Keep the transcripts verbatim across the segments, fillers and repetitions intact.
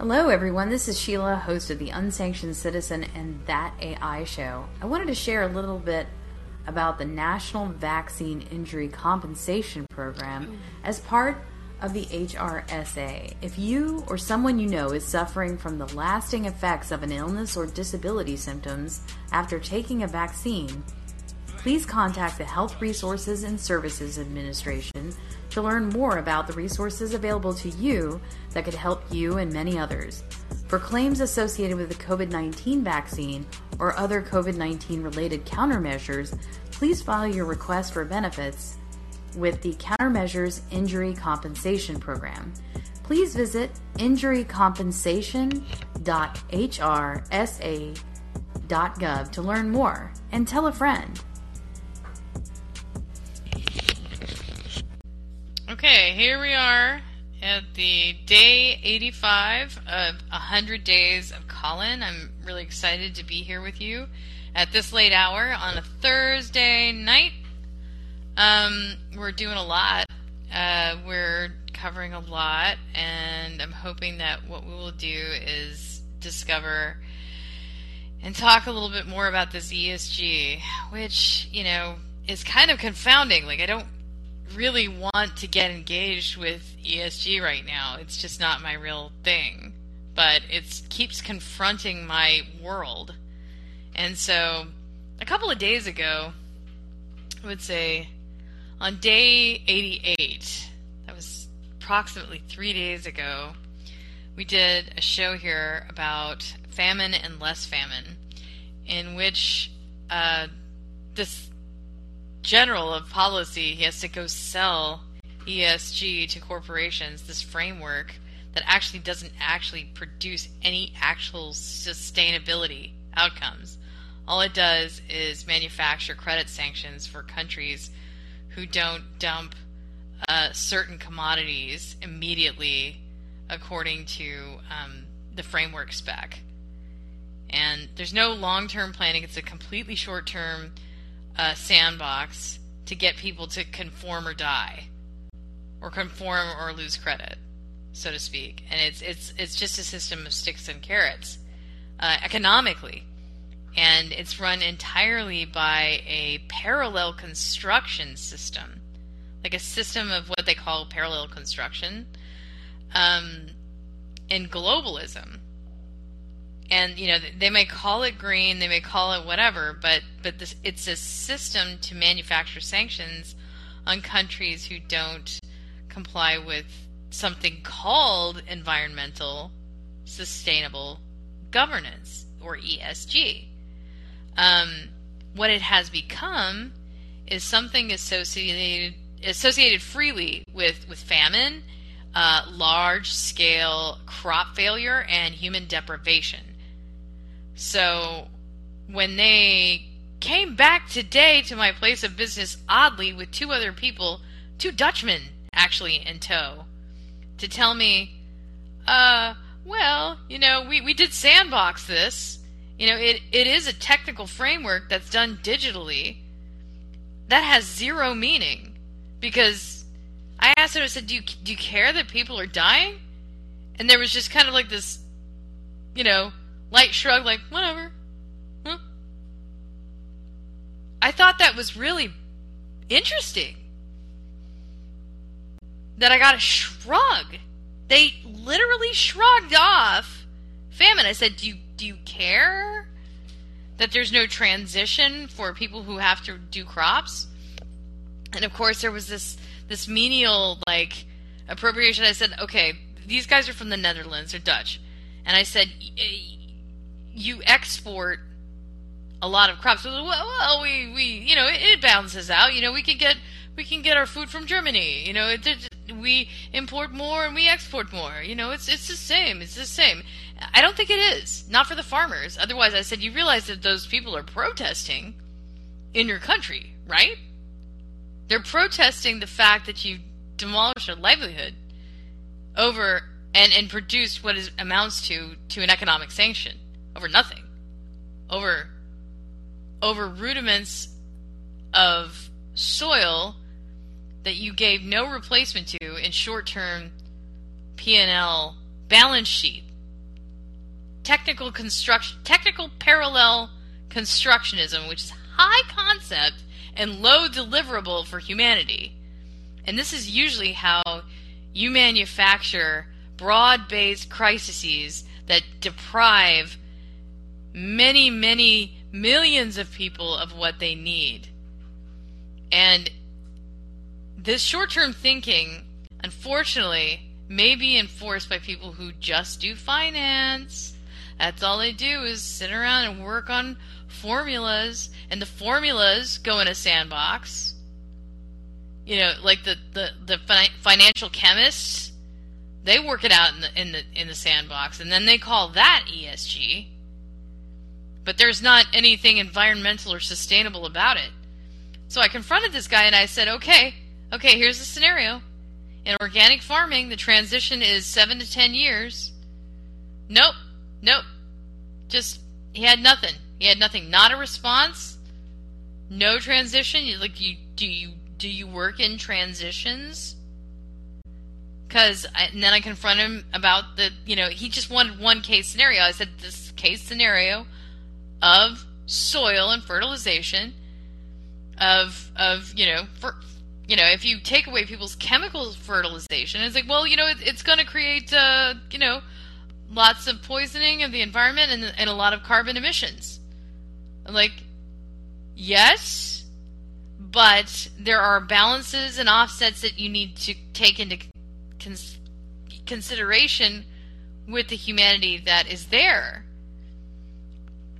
Hello everyone, this is Sheila, host of the Unsanctioned Citizen and That A I Show. I wanted to share a little bit about the National Vaccine Injury Compensation Program as part of the H R S A. If you or someone you know is suffering from the lasting effects of an illness or disability symptoms after taking a vaccine, please contact the Health Resources and Services Administration to learn more about the resources available to you that could help you and many others. For claims associated with the COVID nineteen vaccine or other COVID nineteen related countermeasures, please file your request for benefits with the Countermeasures Injury Compensation Program. Please visit injury compensation dot h r s a dot gov to learn more and tell a friend. Okay, here we are at the day eighty-five of one hundred Days of Colin. I'm really excited to be here with you at this late hour on a Thursday night. Um, we're doing a lot. Uh, we're covering a lot, and I'm hoping that what we will do is discover and talk a little bit more about this E S G, which, you know, is kind of confounding. Like, I don't really want to get engaged with E S G right now. It's just not my real thing, but it keeps confronting my world. And so a couple of days ago, I would say on day eighty-eight, that was approximately three days ago, we did a show here about famine and less famine, in which uh, this general of policy, he has to go sell E S G to corporations, this framework that actually doesn't actually produce any actual sustainability outcomes. All it does is manufacture credit sanctions for countries who don't dump uh, certain commodities immediately according to um, the framework spec. And there's no long-term planning. It's a completely short-term Uh, sandbox to get people to conform or die, or conform or lose credit, so to speak. And it's it's it's just a system of sticks and carrots, uh, economically, and it's run entirely by a parallel construction system, like a system of what they call parallel construction, um, and globalism. And, you know, they may call it green, they may call it whatever, but, but this, it's a system to manufacture sanctions on countries who don't comply with something called environmental sustainable governance, or E S G. Um, what it has become is something associated associated freely with, with famine, uh, large-scale crop failure, and human deprivation. So when they came back today to my place of business, oddly, with two other people, two Dutchmen, actually, in tow, to tell me, uh, well, you know, we, we did sandbox this. You know, it, it is a technical framework that's done digitally. That has zero meaning. Because I asked him, I said, do you, do you care that people are dying? And there was just kind of like this, you know, light shrug, like, whatever. Huh? I thought that was really interesting, that I got a shrug. They literally shrugged off famine. I said, do you, do you care that there's no transition for people who have to do crops? And, of course, there was this, this menial, like, appropriation. I said, okay, these guys are from the Netherlands. They're Dutch. And I said, you export a lot of crops. Well, well, we, we, you know, it, it balances out. You know, we can get, we can get our food from Germany. You know, it, it, we import more and we export more. You know, it's, it's the same. It's the same. I don't think it is. Not for the farmers. Otherwise, I said, you realize that those people are protesting in your country, right? They're protesting the fact that you demolished their livelihood over and, and produced what is, amounts to, to an economic sanction. Over nothing, over over rudiments of soil that you gave no replacement to in short-term P and L balance sheet technical construction, technical parallel constructionism, which is high concept and low deliverable for humanity. And this is usually how you manufacture broad-based crises that deprive many, many millions of people of what they need. And this short-term thinking, unfortunately, may be enforced by people who just do finance. That's all they do is sit around and work on formulas, and the formulas go in a sandbox. You know, like the the, the fi- financial chemists, they work it out in the, in the in the sandbox, and then they call that E S G. But there's not anything environmental or sustainable about it. So I confronted this guy and I said, okay, okay, here's the scenario. In organic farming, the transition is seven to ten years. Nope, nope. Just, he had nothing. He had nothing. Not a response. No transition. You, like, you, do you, do you work in transitions? Cause, I, and then I confronted him about the, you know, he just wanted one case scenario. I said, this case scenario of soil and fertilization, of, of, you know, for, you know, if you take away people's chemical fertilization, it's like, well, you know, it, it's going to create, uh, you know, lots of poisoning of the environment and, and a lot of carbon emissions. Like, yes, but there are balances and offsets that you need to take into cons- consideration with the humanity that is there.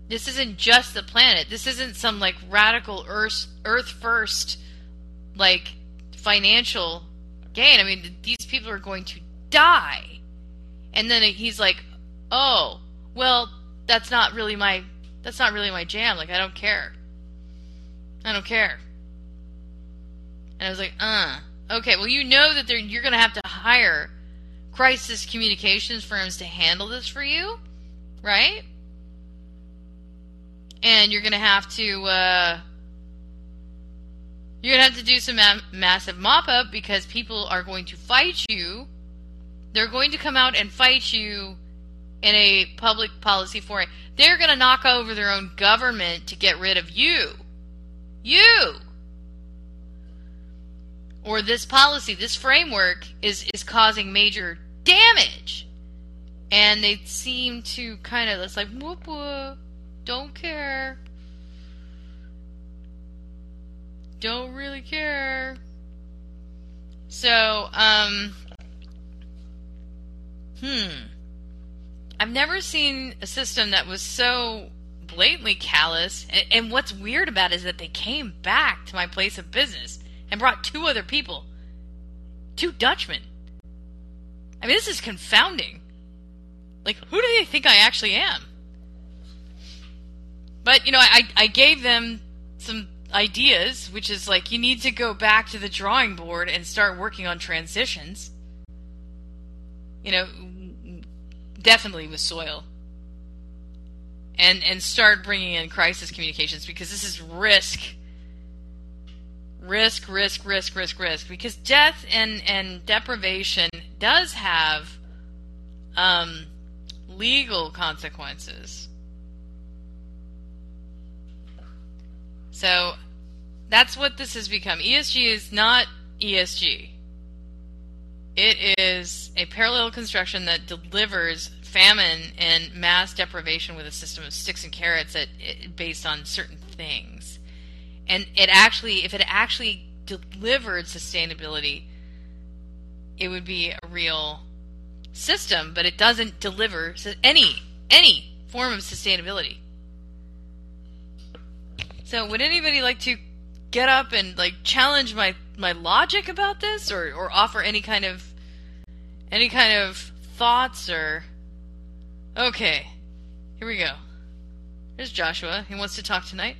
This isn't just the planet. This isn't some, like, radical earth, earth first, like, financial gain. I mean, these people are going to die. And then he's like, oh, well, that's not really my, that's not really my jam. Like, I don't care. I don't care. And I was like, uh, okay, well, you know that you're going to have to hire crisis communications firms to handle this for you, right? And you're going to have to, uh, you're going to have to do some ma- massive mop-up because people are going to fight you. They're going to come out and fight you in a public policy forum. They're going to knock over their own government to get rid of you. You! Or this policy, this framework is, is causing major damage. And they seem to kind of, it's like, whoop whoop. Don't care. Don't really care. So, um... Hmm. I've never seen a system that was so blatantly callous. And, and what's weird about it is that they came back to my place of business and brought two other people. Two Dutchmen. I mean, this is confounding. Like, who do they think I actually am? But, you know, I, I gave them some ideas, which is like, you need to go back to the drawing board and start working on transitions. You know, definitely with soil. And, and start bringing in crisis communications, because this is risk. Risk, risk, risk, risk, risk. Because death and, and deprivation does have um, legal consequences. So that's what this has become. E S G is not E S G. It is a parallel construction that delivers famine and mass deprivation with a system of sticks and carrots that, based on certain things. And it actually, if it actually delivered sustainability, it would be a real system, but it doesn't deliver any any form of sustainability. So would anybody like to get up and, like, challenge my, my logic about this, or, or offer any kind of any kind of thoughts? Or okay, here we go. Here's Joshua. He wants to talk tonight.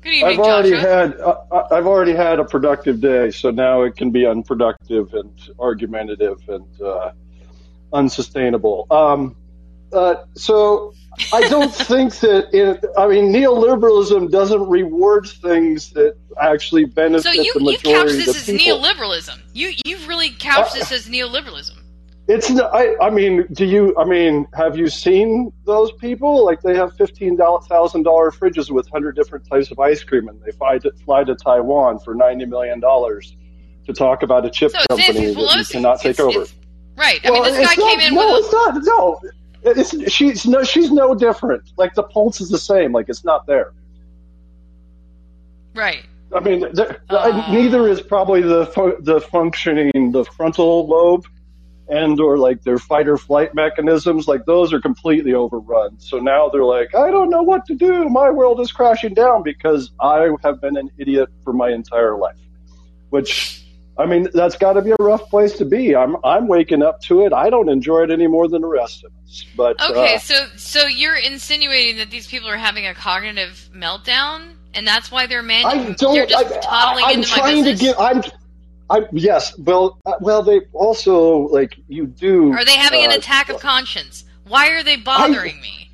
Good evening, Joshua. I've already had uh, I've already had a productive day, so now it can be unproductive and argumentative and uh, unsustainable. Um, uh, so. I don't think that, it, I mean, neoliberalism doesn't reward things that actually benefit so you, the majority of the people. So you couch this as neoliberalism. You, you've really couched uh, this as neoliberalism. It's I, I mean, do you I mean, have you seen those people? Like, they have fifteen thousand dollars fridges with one hundred different types of ice cream, and they fly to, fly to Taiwan for ninety million dollars to talk about a chip so company that you cannot take it's, over. It's, right. Well, I mean, this guy not, came in no, with it's a... not, no, it's, she's no, she's no different. Like, the pulse is the same. Like, it's not there. Right. I mean, there, uh... neither is probably the fu- the functioning, the frontal lobe. And or like their fight or flight mechanisms, like those are completely overrun. So now they're like, I don't know what to do. My world is crashing down because I have been an idiot for my entire life. Which, I mean, that's got to be a rough place to be. I'm I'm waking up to it. I don't enjoy it any more than the rest of us. But okay, uh, so so you're insinuating that these people are having a cognitive meltdown, and that's why they're man. I don't. You're just I, toddling I, I'm into trying my business? to get. I'm. I, yes, well, uh, well, they also, like, you do... Are they having uh, an attack of conscience? Why are they bothering I, me?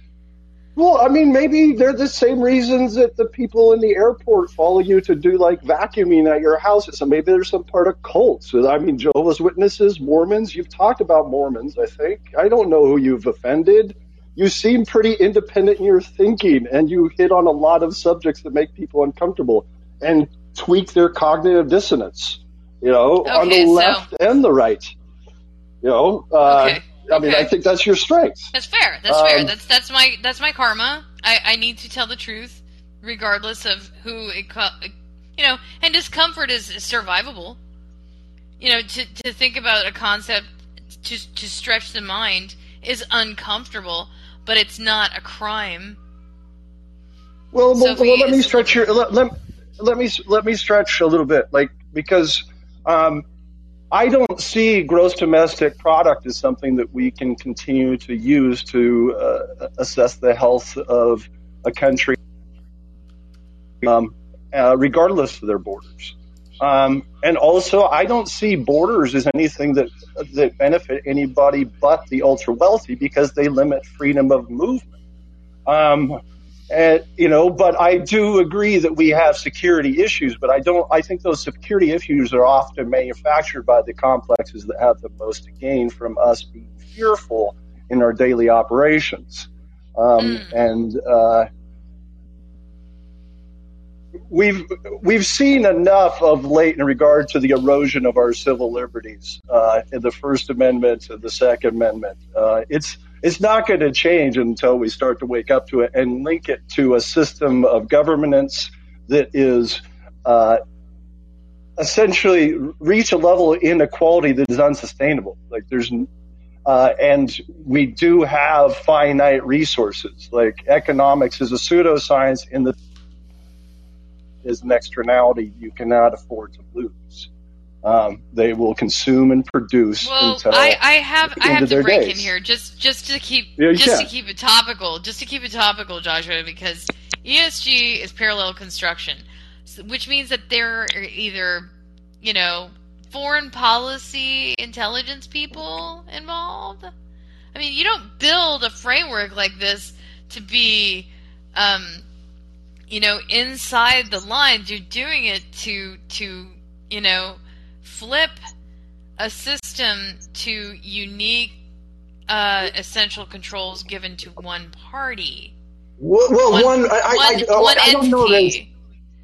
Well, I mean, maybe they're the same reasons that the people in the airport follow you to do, like, vacuuming at your house. So maybe there's some part of cults. So, I mean, Jehovah's Witnesses, Mormons. You've talked about Mormons, I think. I don't know who you've offended. You seem pretty independent in your thinking, and you hit on a lot of subjects that make people uncomfortable and tweak their cognitive dissonance. You know, okay, on the left so, and the right. You know, uh, okay, I mean, okay. I think that's your strength. That's fair. That's um, fair. That's that's my that's my karma. I, I need to tell the truth, regardless of who it. You know, and discomfort is survivable. You know, to to think about a concept to to stretch the mind is uncomfortable, but it's not a crime. Well, Sophie, well let me stretch your let, let let me let me stretch a little bit, like because. Um, I don't see gross domestic product as something that we can continue to use to uh, assess the health of a country, um, uh, regardless of their borders. Um, and also, I don't see borders as anything that that benefit anybody but the ultra wealthy because they limit freedom of movement. Um, And, you know, but I do agree that we have security issues, but I don't, I think those security issues are often manufactured by the complexes that have the most to gain from us being fearful in our daily operations. Um, mm. And, uh, we've, we've seen enough of late in regard to the erosion of our civil liberties, uh, in the First Amendment, the Second Amendment. Uh, it's, It's not going to change until we start to wake up to it and link it to a system of governance that is uh, essentially reach a level of inequality that is unsustainable. Like there's, uh, and we do have finite resources. Like economics is a pseudoscience in the is an externality you cannot afford to lose. Um, they will consume and produce well, until I, I have, the end I have of to their break days. in here just just to keep yeah, just yeah. to keep it topical, just to keep it topical, Joshua, because E S G is parallel construction, which means that they're either, you know, foreign policy intelligence people involved. I mean, you don't build a framework like this to be, um, you know, inside the lines. You're doing it to to you know. flip a system to unique uh, essential controls given to one party. Well, well one, one, I, one, I, one I, I don't know that.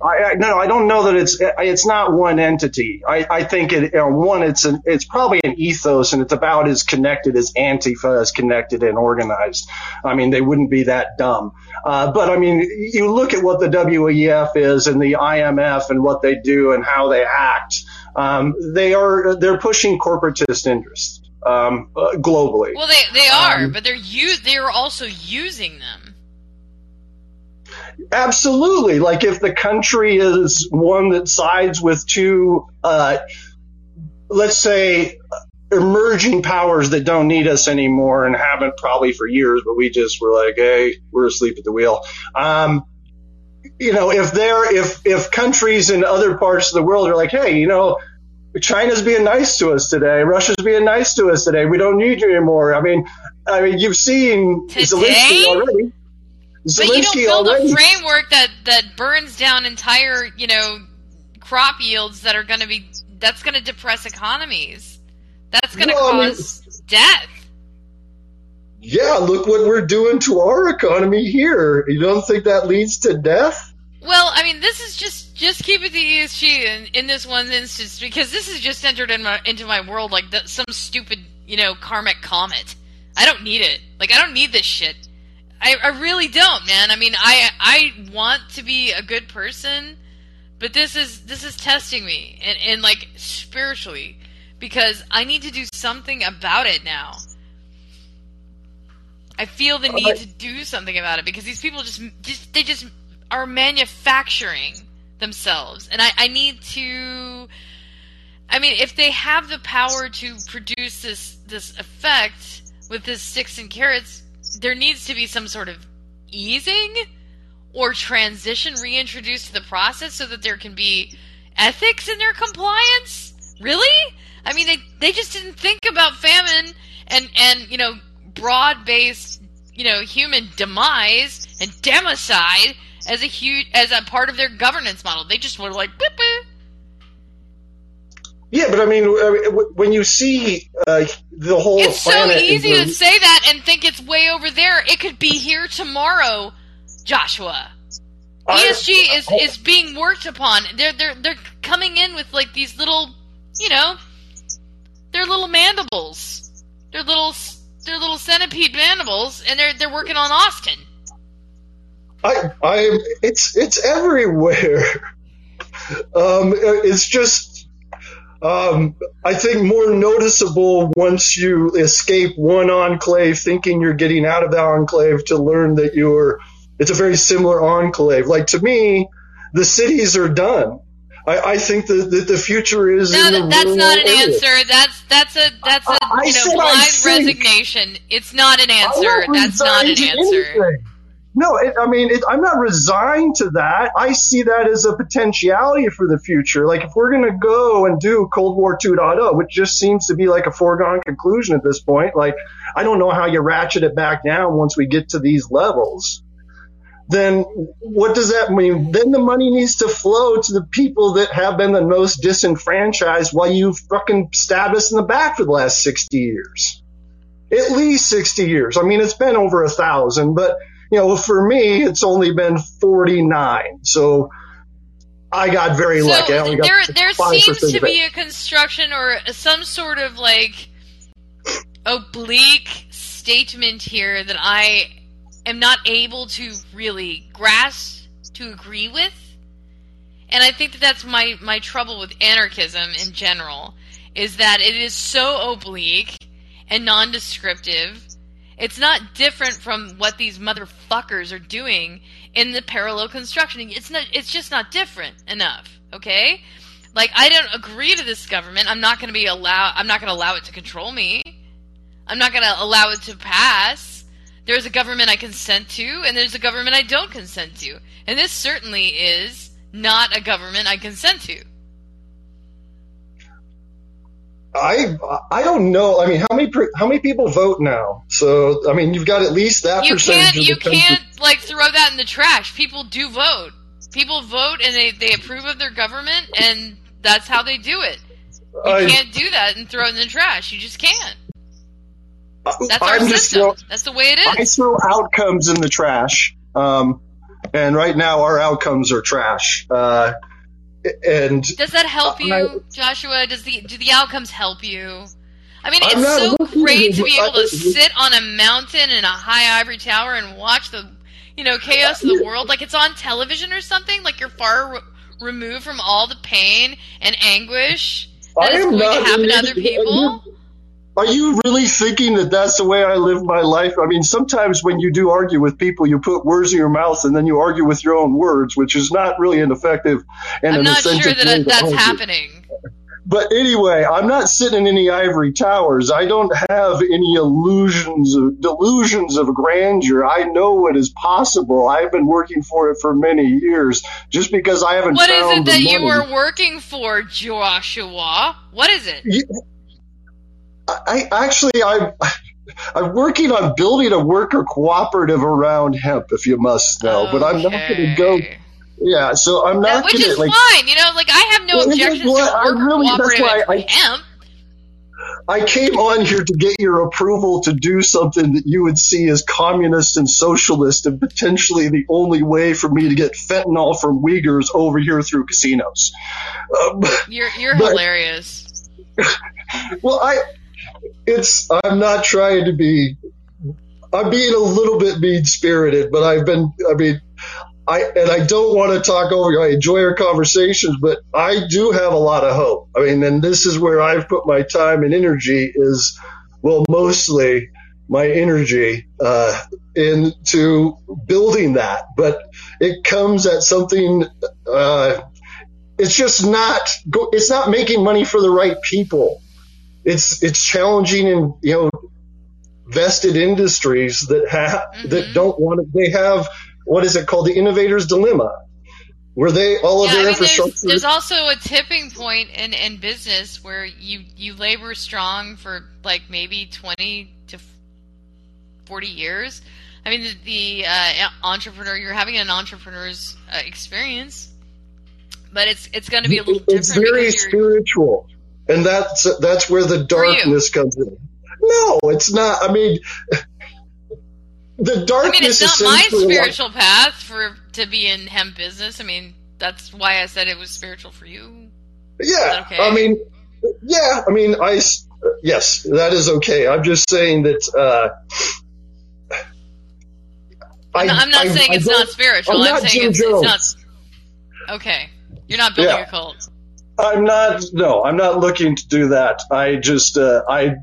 I, I, no, I don't know that it's it's not one entity. I, I think it you know, one it's an, it's probably an ethos, and it's about as connected as Antifa is connected and organized. I mean, they wouldn't be that dumb. Uh, but I mean, you look at what the W E F is and the I M F and what they do and how they act. Um, they are they're pushing corporatist interests um, uh, globally. Well, they they are, um, but they're u- they are also using them. Absolutely, like if the country is one that sides with two, uh, let's say, emerging powers that don't need us anymore and haven't probably for years, but we just were like, hey, we're asleep at the wheel. Um, You know, if they're if if countries in other parts of the world are like, hey, you know, China's being nice to us today, Russia's being nice to us today, we don't need you anymore. I mean, I mean, you've seen today? Zelensky already. Zelensky but you don't build already. a framework that, that burns down entire, you know, crop yields that are going to be that's going to depress economies. That's going to well, cause I mean, death. Yeah, look what we're doing to our economy here. You don't think that leads to death? Well, I mean, this is just, just keep it to E S G in, in this one instance, because this is just entered in my, into my world like the, some stupid, you know, karmic comet. I don't need it. Like, I don't need this shit. I, I really don't, man. I mean, I I want to be a good person, but this is this is testing me, and, and like, spiritually, because I need to do something about it now. I feel the need to do something about it, because these people just, just they just are manufacturing themselves. And I, I need to... I mean, if they have the power to produce this, this effect with this sticks and carrots, there needs to be some sort of easing or transition reintroduced to the process so that there can be ethics in their compliance? Really? I mean, they, they just didn't think about famine and, and you know... broad-based, you know, human demise and democide as a huge, as a part of their governance model. They just were like, boop, boop. Yeah, but I mean, when you see uh, the whole planet... It's so easy to say that and think it's way over there. It could be here tomorrow, Joshua. E S G is, is being worked upon. They're they're they're coming in with like these little, you know, they're little mandibles. They're little. They're little centipede mandibles, and they're they're working on Austin. I I it's it's everywhere. Um, it's just um, I think more noticeable once you escape one enclave, thinking you're getting out of that enclave, to learn that you're. It's a very similar enclave. Like, to me, the cities are done. I, I think that the, the future is. No, in the that's not an area. answer. That's that's a that's a I, you know blind resignation. It's not an answer. That's not an answer. Anything. No, it, I mean it, I'm not resigned to that. I see that as a potentiality for the future. Like, if we're going to go and do Cold War two point oh, which just seems to be like a foregone conclusion at this point. Like, I don't know how you ratchet it back down once we get to these levels. Then what does that mean? Then the money needs to flow to the people that have been the most disenfranchised while you fucking stabbed us in the back for the last sixty years. At least sixty years. I mean, it's been over a thousand, but, you know, for me, it's only been forty-nine. So I got very so lucky. I only got there there seems to be a construction or some sort of, like, oblique statement here that I... am not able to really grasp to agree with, and I think that that's my, my trouble with anarchism in general, is that it is so oblique and non-descriptive. It's not different from what these motherfuckers are doing in the parallel construction. It's not. It's just not different enough. Okay, like, I don't agree to this government. I'm not going to be allow. I'm not going to allow it to control me. I'm not going to allow it to pass. There's a government I consent to, and there's a government I don't consent to. And this certainly is not a government I consent to. I I don't know. I mean, how many how many people vote now? So, I mean, you've got at least that you percentage. Can't, of the you country. Can't, like, throw that in the trash. People do vote. People vote, and they, they approve of their government, and that's how they do it. You I, can't do that and throw it in the trash. You just can't. That's our I'm system. Just, you know, that's the way it is. I throw outcomes in the trash, um, and right now our outcomes are trash. Uh, and does that help you, I, Joshua? Does the do the outcomes help you? I mean, I'm it's so great to be able to I, sit on a mountain in a high ivory tower and watch the, you know, chaos of the world, like it's on television or something. Like, you're far re- removed from all the pain and anguish that I is going to happen to other people. Are you really thinking that that's the way I live my life? I mean, sometimes when you do argue with people, you put words in your mouth and then you argue with your own words, which is not really an effective and an incentive. I'm not sure that that's happening. But anyway, I'm not sitting in any ivory towers. I don't have any illusions of, delusions of grandeur. I know what is possible. I've been working for it for many years. Just because I haven't found the money. What is it that you were working for, Joshua? What is it? You, I actually, I'm, I'm working on building a worker cooperative around hemp, if you must know, okay. But I'm not going to go. Yeah, so I'm not going to. Which is like, fine, you know, like I have no objections to worker really, cooperative I, hemp. I came on here to get your approval to do something that you would see as communist and socialist and potentially the only way for me to get fentanyl from Uyghurs over here through casinos. Um, you're you're but, hilarious. Well, I it's I'm not trying to be I'm being a little bit mean-spirited, but I've been I mean I, and I don't want to talk over you. I enjoy our conversations, but I do have a lot of hope. I mean, and this is where I've put my time and energy is, well, mostly my energy uh, into building that. But it comes at something. Uh, it's just not. It's not making money for the right people. It's it's challenging and you know vested industries that have mm-hmm. that don't want it. They have. What is it called? The innovator's dilemma, where they all of yeah, their I mean, infrastructure. There's, there's also a tipping point in, in business where you, you labor strong for like maybe twenty to forty years. I mean, the, the uh, entrepreneur you're having an entrepreneur's uh, experience, but it's it's going to be a little different. It's very spiritual, and that's that's where the darkness comes in. No, it's not. I mean. The darkness I mean, it's not my spiritual path for to be in hemp business. I mean, that's why I said it was spiritual for you. Yeah, okay? I mean, yeah, I mean, I yes, that is okay. I'm just saying that. Uh, I'm, I, I'm not I, saying I, it's I not spiritual. I'm, not I'm saying it's, it's not. Okay, you're not building yeah. a cult. I'm not. No, I'm not looking to do that. I just uh, I.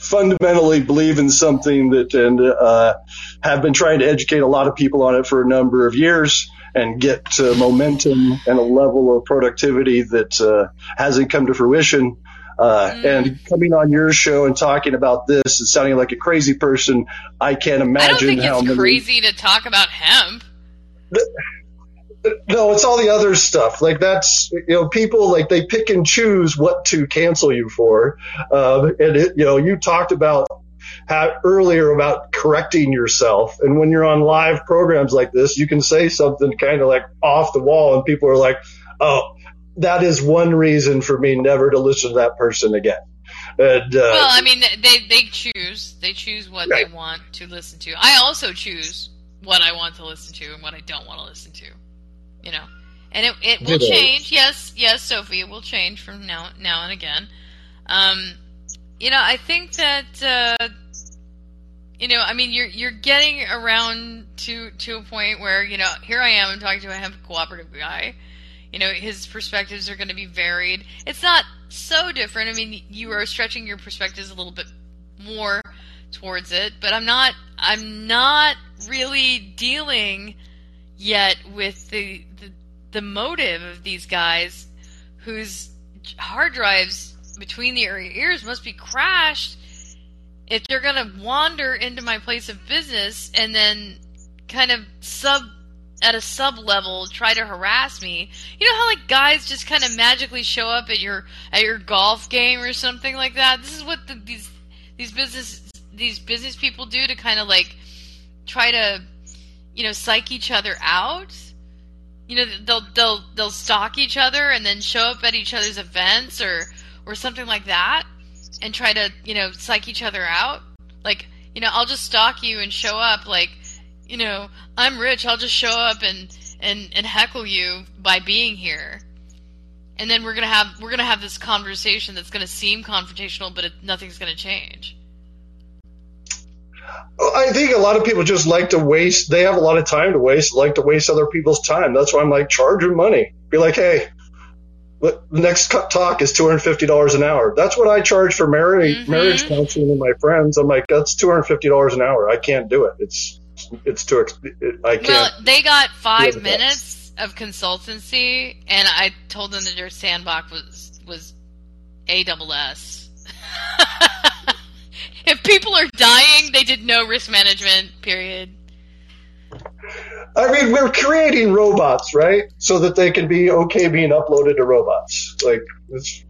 fundamentally believe in something that and uh, have been trying to educate a lot of people on it for a number of years and get to momentum and a level of productivity that uh, hasn't come to fruition. Uh, mm. And coming on your show and talking about this and sounding like a crazy person, I can't imagine how I don't think it's many... crazy to talk about hemp. No, it's all the other stuff. Like that's, you know, people like they pick and choose what to cancel you for. Um, and it, you know, you talked about how, earlier about correcting yourself. And when you're on live programs like this, you can say something kind of like off the wall and people are like, oh, that is one reason for me never to listen to that person again. And, uh, well, I mean, they, they choose, they choose what yeah. they want to listen to. I also choose what I want to listen to and what I don't want to listen to. You know, and it it will change. Yes, yes, Sophie, it will change from now now and again. Um, you know, I think that uh, you know, I mean, you're you're getting around to to a point where you know, here I am, I'm talking to a hemp cooperative guy. You know, his perspectives are going to be varied. It's not so different. I mean, you are stretching your perspectives a little bit more towards it, but I'm not I'm not really dealing yet with the, the the motive of these guys whose hard drives between their ears must be crashed if they're going to wander into my place of business and then kind of sub at a sub-level try to harass me. You know how like guys just kind of magically show up at your at your golf game or something like that? This is what the, these these business these business people do to kind of like try to you know, psych each other out. You know, they'll they'll they'll stalk each other and then show up at each other's events or or something like that, and try to you know psych each other out. Like you know, I'll just stalk you and show up. Like you know, I'm rich. I'll just show up and and and heckle you by being here, and then we're gonna have we're gonna have this conversation that's gonna seem confrontational, but it, nothing's gonna change. I think a lot of people just like to waste. They have a lot of time to waste, like to waste other people's time. That's why I'm like, charge your money. Be like, hey, the next talk is two hundred fifty dollars an hour. That's what I charge for marriage, mm-hmm. marriage counseling with my friends. I'm like, that's two hundred fifty dollars an hour. I can't do it. It's it's too – I can't. Well, they got five minutes of consultancy, and I told them that their sandbox was, was A S S. If people are dying, they did no risk management, period. I mean, we're creating robots, right? So that they can be okay being uploaded to robots. Like, it's,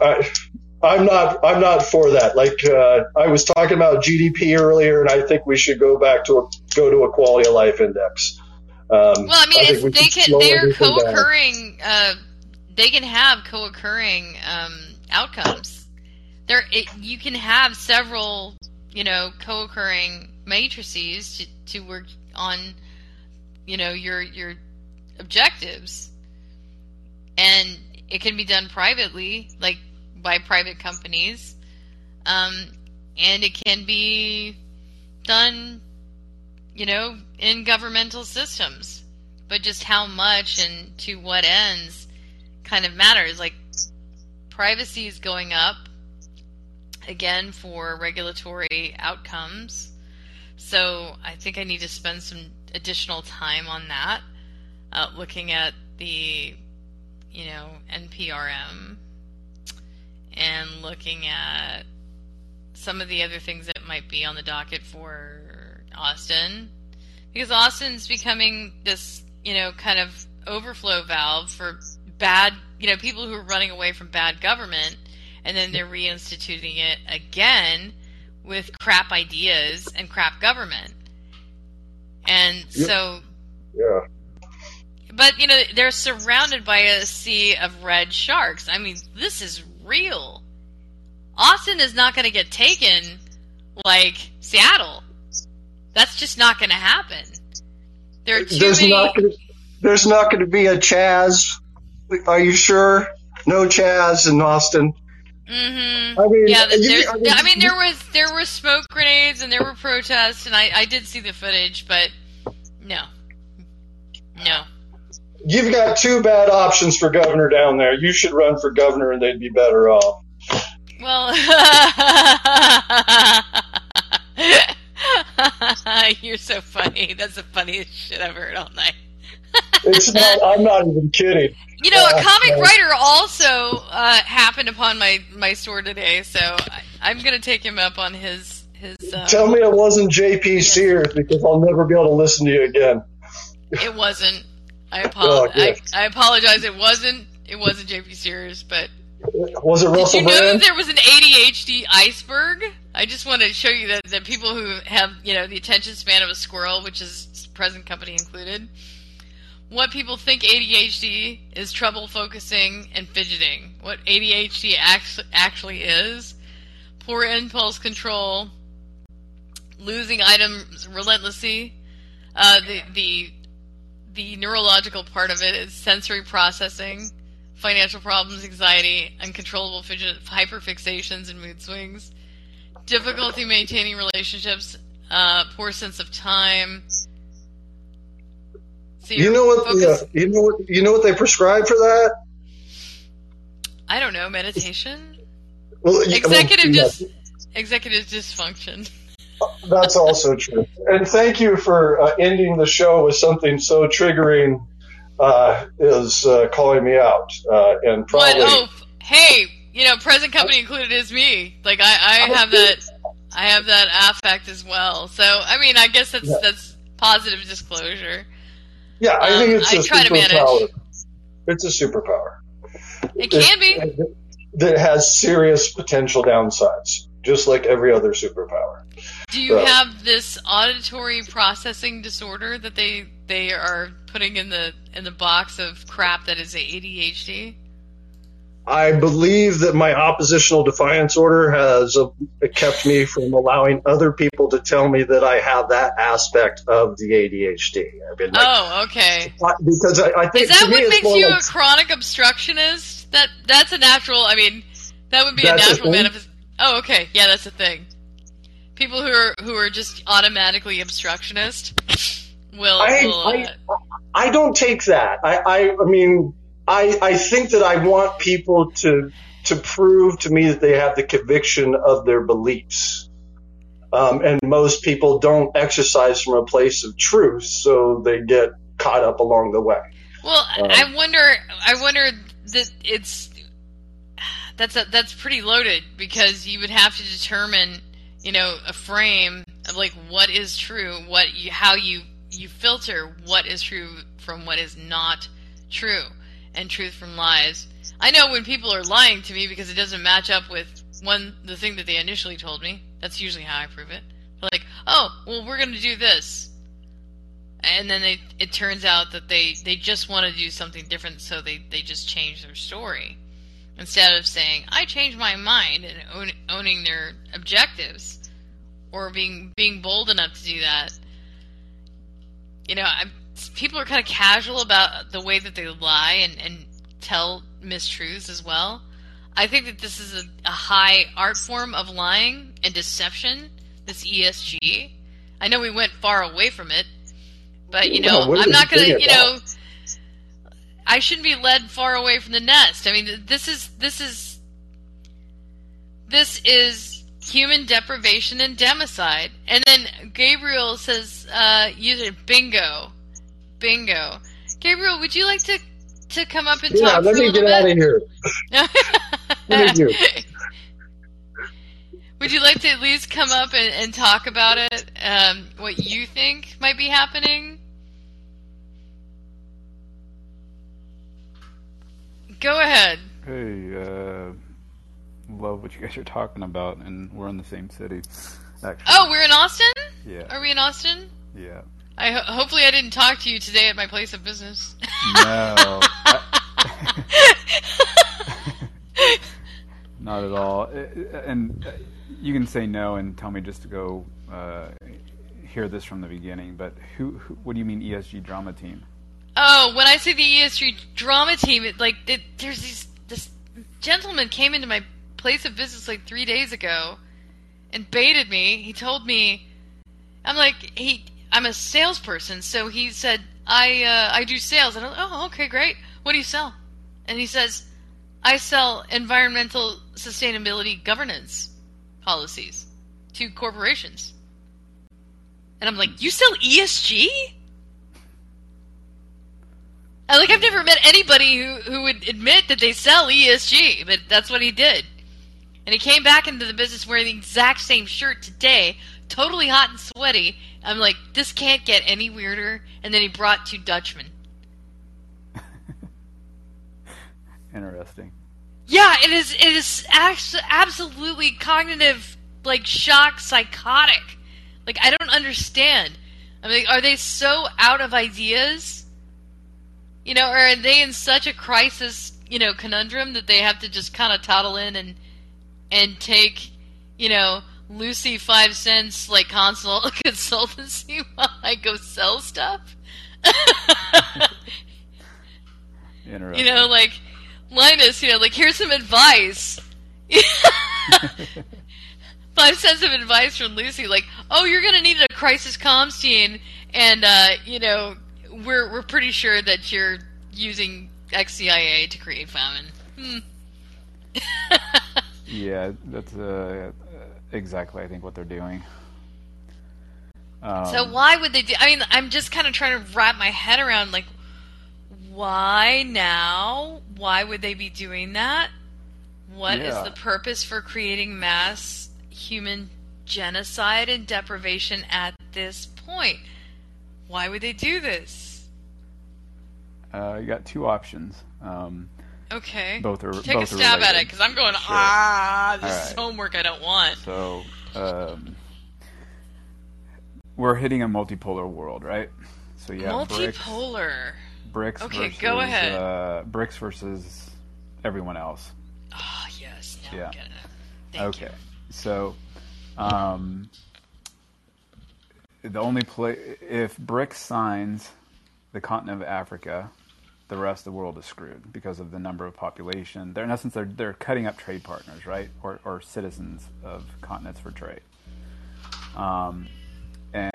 I, I'm not, I'm not for that. Like, uh, I was talking about G D P earlier, and I think we should go back to a, go to a quality of life index. Um, well, I mean, I it's, we they can, they're co-occurring. Uh, they can have co-occurring um, outcomes. there it, you can have several, you know, co-occurring matrices to, to work on, you know, your your objectives, and it can be done privately, like by private companies, um, and it can be done, you know, in governmental systems. But just how much and to what ends kind of matters. Like, privacy is going up, again, for regulatory outcomes. So I think I need to spend some additional time on that, uh, looking at the, you know, N P R M and looking at some of the other things that might be on the docket for Austin. Because Austin's becoming this, you know, kind of overflow valve for bad, you know, people who are running away from bad government, and then they're reinstituting it again with crap ideas and crap government. And yep. so, yeah. But, you know, they're surrounded by a sea of red sharks. I mean, this is real. Austin is not going to get taken like Seattle. That's just not going to happen. There are too there's many... Not gonna, there's not going to be a Chaz. Are you sure? No Chaz in Austin. Mm-hmm. I mean, yeah, you, I, mean, I mean, there was there were smoke grenades and there were protests, and I, I did see the footage, but no, no. You've got two bad options for governor down there. You should run for governor, and they'd be better off. Well, you're so funny. That's the funniest shit I've heard all night. It's not, I'm not even kidding. You know, a comic uh, writer also uh, happened upon my, my store today, so I, I'm going to take him up on his... his. Um, tell me it wasn't J P. Sears, because I'll never be able to listen to you again. It wasn't. I, apolo- oh, yeah. I, I apologize. It wasn't. It wasn't J P. Sears, but... Was it Russell Brand? Did you know that there was an A D H D iceberg? I just want to show you that, that people who have, you know, the attention span of a squirrel, which is present company included... What people think A D H D is trouble focusing and fidgeting. What A D H D act- actually is, poor impulse control, losing items relentlessly. Uh, the, the the neurological part of it is sensory processing, financial problems, anxiety, uncontrollable fidget, hyperfixations and mood swings, difficulty maintaining relationships, uh, poor sense of time. So you know what? Yeah, you know what? You know what they prescribe for that? I don't know. Meditation. Well, executive well, yeah. dis- executive dysfunction. That's also true. And thank you for uh, ending the show with something so triggering. Uh, is uh, calling me out uh, and probably. But, oh, hey, you know, present company included is me. Like I, I have that. I have that affect as well. So I mean, I guess that's yeah. that's positive disclosure. Yeah, I um, think it's I a superpower. It's a superpower. It can it, be. That has serious potential downsides, just like every other superpower. Do you so. have this auditory processing disorder that they, they are putting in the in the box of crap that is A D H D? I believe that my oppositional defiance order has uh, kept me from allowing other people to tell me that I have that aspect of the A D H D. I've been like, oh, okay. Because I, I think is that what makes you like, a chronic obstructionist? That that's a natural. I mean, that would be a natural manifest. Oh, okay. Yeah, that's a thing. People who are who are just automatically obstructionist will. I will, I, uh, I don't take that. I I, I mean. I, I think that I want people to to prove to me that they have the conviction of their beliefs. Um, and most people don't exercise from a place of truth, so they get caught up along the way. Well, um, I wonder I wonder that it's that's a, that's pretty loaded, because you would have to determine, you know, a frame of like what is true, what you, how you you filter what is true from what is not true. And truth from lies. I know when people are lying to me because it doesn't match up with one the thing that they initially told me. That's usually how I prove it. They're like, oh, well, we're going to do this, and then they, it turns out that they, they just want to do something different, so they, they just change their story. instead of saying, I changed my mind and own, owning their objectives, or being being bold enough to do that. You know, I'm, people are kind of casual about the way that they lie and, and tell mistruths as well. I think that this is a, a high art form of lying and deception, this E S G. I know we went far away from it, but, you know, well, I'm not going to, you know, I shouldn't be led far away from the nest. I mean, this is, this is, this is human deprivation and democide. And then Gabriel says, uh, user bingo, bingo. Gabriel, would you like to, to come up and yeah, talk for a little bit? Yeah, let me get out of here. Let me do. Would you like to at least come up and, and talk about it, um, what you think might be happening? Go ahead. Hey, uh, love what you guys are talking about, and we're in the same city, actually. Oh, we're in Austin? Yeah. Are we in Austin? Yeah. I ho- hopefully I didn't talk to you today at my place of business. No. I- Not at all. And you can say no and tell me just to go uh, hear this from the beginning, but who, who, what do you mean E S G drama team? Oh, when I say the E S G drama team, it, like, it, there's these, this gentleman came into my place of business like three days ago and baited me. He told me, I'm like, he, I'm a salesperson, so he said, I, uh, I do sales. And I'm like, oh, okay, great. What do you sell? And he says, I sell environmental sustainability governance policies to corporations. And I'm like, you sell E S G? I, like, I've never met anybody who, who would admit that they sell E S G, but that's what he did. And he came back into the business wearing the exact same shirt today, totally hot and sweaty. I'm like, this can't get any weirder. And then he brought two Dutchmen. Interesting. Yeah, it is. It is absolutely cognitive, like, shock, psychotic. Like, I don't understand. I mean, are they so out of ideas? You know, or are they in such a crisis, you know, conundrum that they have to just kind of toddle in and and take, you know, Lucy five cents like consult consultancy while I go sell stuff? Interesting. You know, like, Linus, you know, like, here's some advice. Five cents of advice from Lucy, like, oh, you're going to need a crisis comms team, and, uh, you know, we're we're pretty sure that you're using ex C I A to create famine. Hmm. Yeah, that's uh, exactly, I think, what they're doing. Um, so why would they do, I mean, I'm just kind of trying to wrap my head around, like, why now? Why would they be doing that? What yeah. is the purpose for creating mass human genocide and deprivation at this point? Why would they do this? Uh, you got two options. Um, okay. Both are Take both a stab at it, because I'm going, sure. ah, this right. is homework I don't want. So, um, we're hitting a multipolar world, right? So yeah, multipolar. BRICS. BRICS okay, versus, go ahead. Uh, BRICS versus everyone else. Ah, oh, yes. Now yeah. I'm gonna. Thank okay. You. So, um, the only place if BRICS signs the continent of Africa, the rest of the world is screwed because of the number of population. They're in essence they're they're cutting up trade partners, right, or or citizens of continents for trade. Um.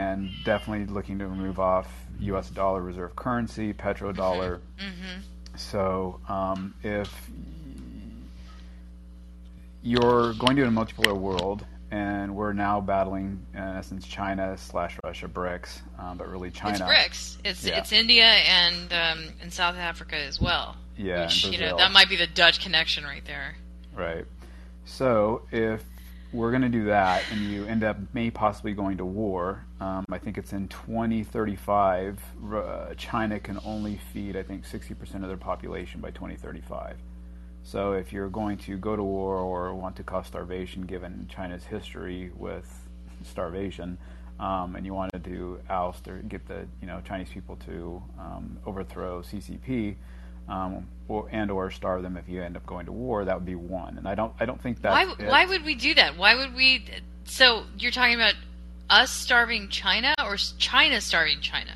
And definitely looking to remove off U S dollar reserve currency, petrodollar. Mm-hmm. So um, if you're going to a multipolar world, and we're now battling, in essence, China slash Russia BRICS, um, but really China. It's BRICS. It's yeah. it's India and um, and South Africa as well. Yeah, which, you know, that might be the Dutch connection right there. Right. So if we're going to do that, and you end up may possibly going to war. Um, I think it's in twenty thirty-five. Uh, China can only feed, I think, sixty percent of their population by twenty thirty-five. So if you're going to go to war or want to cause starvation, given China's history with starvation, um, and you wanted to oust or get the you know Chinese people to um, overthrow C C P, um, or and or starve them if you end up going to war. That would be one. And I don't I don't think that. Why it. Why would we do that? Why would we? So you're talking about us starving China or China starving China?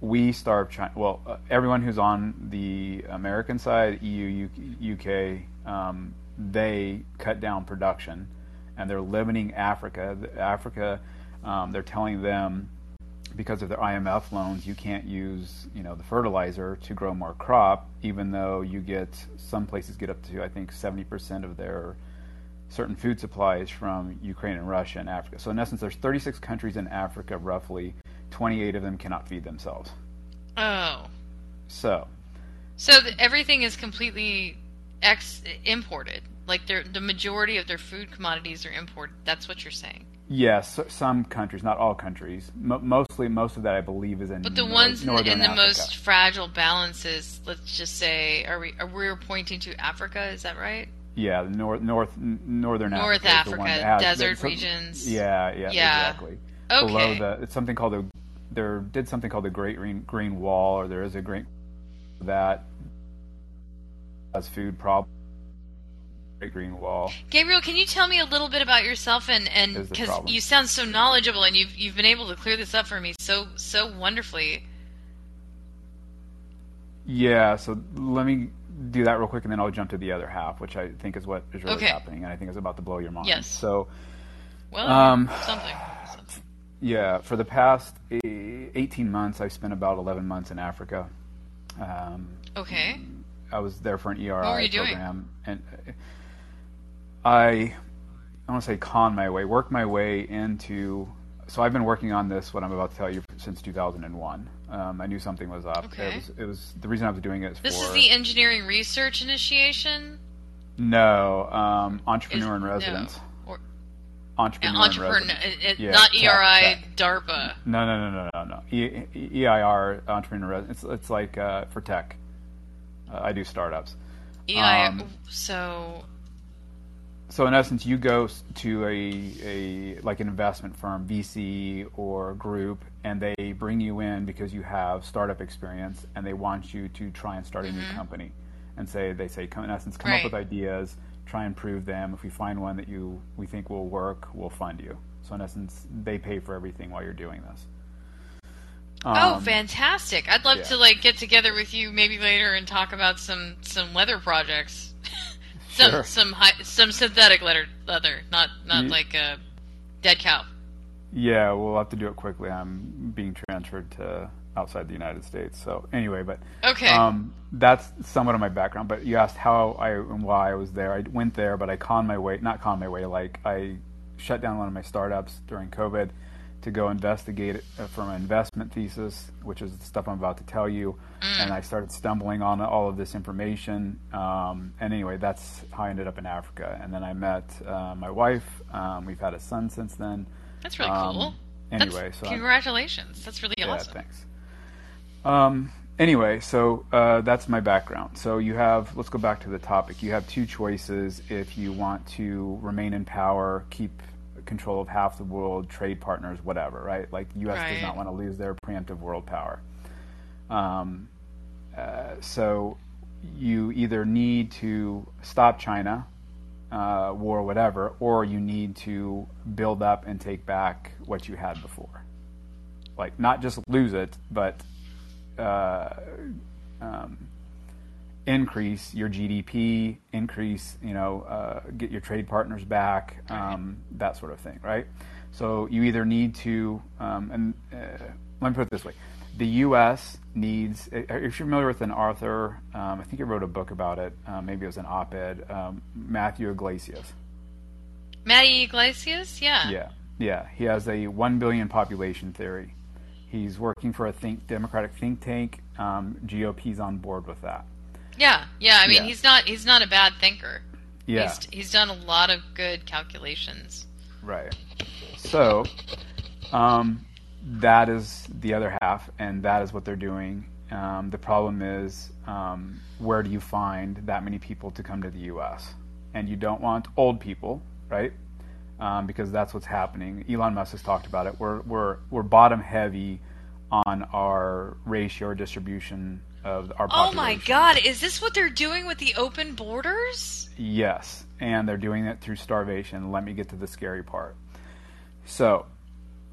We starve China. Well, uh, everyone who's on the American side, E U, U K, um, they cut down production, and they're limiting Africa. Africa, um, they're telling them, because of their I M F loans, you can't use, you know, the fertilizer to grow more crop, even though you get, some places get up to, I think, seventy percent of their certain food supplies from Ukraine and Russia and Africa. So in essence, there's thirty-six countries in Africa, roughly. twenty-eight of them cannot feed themselves. Oh. So. So the, everything is completely ex- imported. Like the majority of their food commodities are imported. That's what you're saying. Yes, some countries, not all countries. M- mostly, most of that I believe is in. But the North, ones in, in the most fragile balances, let's just say, are we? Are we pointing to Africa? Is that right? Yeah, the North, North, Northern North Africa, Africa has, desert some, regions. Yeah, yeah, yeah. Exactly. Okay. Below the, it's something called the, there did something called the Great Green, Green Wall, or there is a green that has food problems. Green Wall. Gabriel, can you tell me a little bit about yourself, and and because you sound so knowledgeable and you've you've been able to clear this up for me so so wonderfully. Yeah, so let me do that real quick, and then I'll jump to the other half, which I think is what is really okay. happening, and I think is about to blow your mind. Yes. So, well, um, something. something. Yeah, for the past eighteen months, I've spent about eleven months in Africa. Um, okay. I was there for an E R I what were you program, doing? and. I, I want to say con my way, work my way into, so I've been working on this, what I'm about to tell you, since two thousand one. Um, I knew something was up. Okay. It was, it was, the reason I was doing it is this for... This is the Engineering Research Initiation? No, um, Entrepreneur is, in Residence. No. Or, entrepreneur entrepreneur in Residence. It, it, yeah, not E R I, tech. DARPA. No, no, no, no, no, no. E, EIR, Entrepreneur in Residence. It's, it's like uh, for tech. Uh, I do startups. E I R, um, so... So in essence, you go to a, a like an investment firm, V C or group, and they bring you in because you have startup experience, and they want you to try and start a mm-hmm. new company. And say they say, come, in essence, come right. up with ideas, try and prove them. If we find one that you we think will work, we'll fund you. So in essence, they pay for everything while you're doing this. Um, oh, fantastic! I'd love yeah. to like get together with you maybe later and talk about some some leather projects. Some sure. some high, some synthetic leather, leather, not not you, like a dead cow. Yeah, we'll have to do it quickly. I'm being transferred to outside the United States. So anyway, but okay, um, that's somewhat of my background. But you asked how I and why I was there. I went there, but I conned my way, not conned my way. Like I shut down one of my startups during COVID to go investigate it for my investment thesis, which is the stuff I'm about to tell you. Mm. And I started stumbling on all of this information. Um, and anyway, that's how I ended up in Africa. And then I met uh, my wife. Um, we've had a son since then. That's really um, cool. Anyway, that's, so congratulations. I'm, that's really yeah, awesome. Thanks. Um, anyway, so uh, that's my background. So you have, let's go back to the topic. You have two choices if you want to remain in power, keep control of half the world, trade partners, whatever, right? Like the U S right. does not want to lose their preemptive world power. Um, uh, so you either need to stop China, uh, war, whatever, or you need to build up and take back what you had before. Like not just lose it, but uh, um, increase your G D P, increase, you know, uh, get your trade partners back, um, right. that sort of thing, right? So you either need to, um, and uh, let me put it this way. The U S needs, if you're familiar with an author, um, I think he wrote a book about it, uh, maybe it was an op-ed, um, Matthew Iglesias. Matty Iglesias? Yeah. Yeah, yeah. He has a one billion population theory. He's working for a think Democratic think tank. Um, G O P's on board with that. Yeah, yeah. I mean, yeah. he's not—he's not a bad thinker. Yeah, he's, he's done a lot of good calculations. Right. So, um, that is the other half, and that is what they're doing. Um, the problem is, um, where do you find that many people to come to the U S? And you don't want old people, right? Um, because that's what's happening. Elon Musk has talked about it. We're we're we're bottom heavy on our ratio or distribution of our population. Oh my God, is this what they're doing with the open borders? Yes, and they're doing it through starvation. Let me get to the scary part. So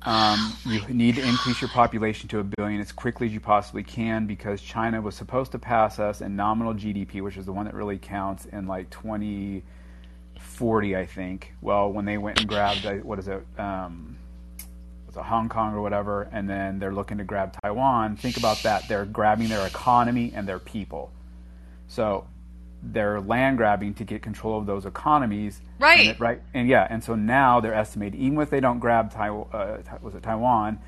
um, oh you need God. to increase your population to a billion as quickly as you possibly can, because China was supposed to pass us in nominal G D P, which is the one that really counts, in like twenty forty, I think. Well, when they went and grabbed, what is it, um, was it Hong Kong or whatever, and then they're looking to grab Taiwan. Think about that. They're grabbing their economy and their people. So they're land grabbing to get control of those economies. Right. And it, right. And yeah. And so now they're estimating, even if they don't grab Taiwan, uh, was it Taiwan,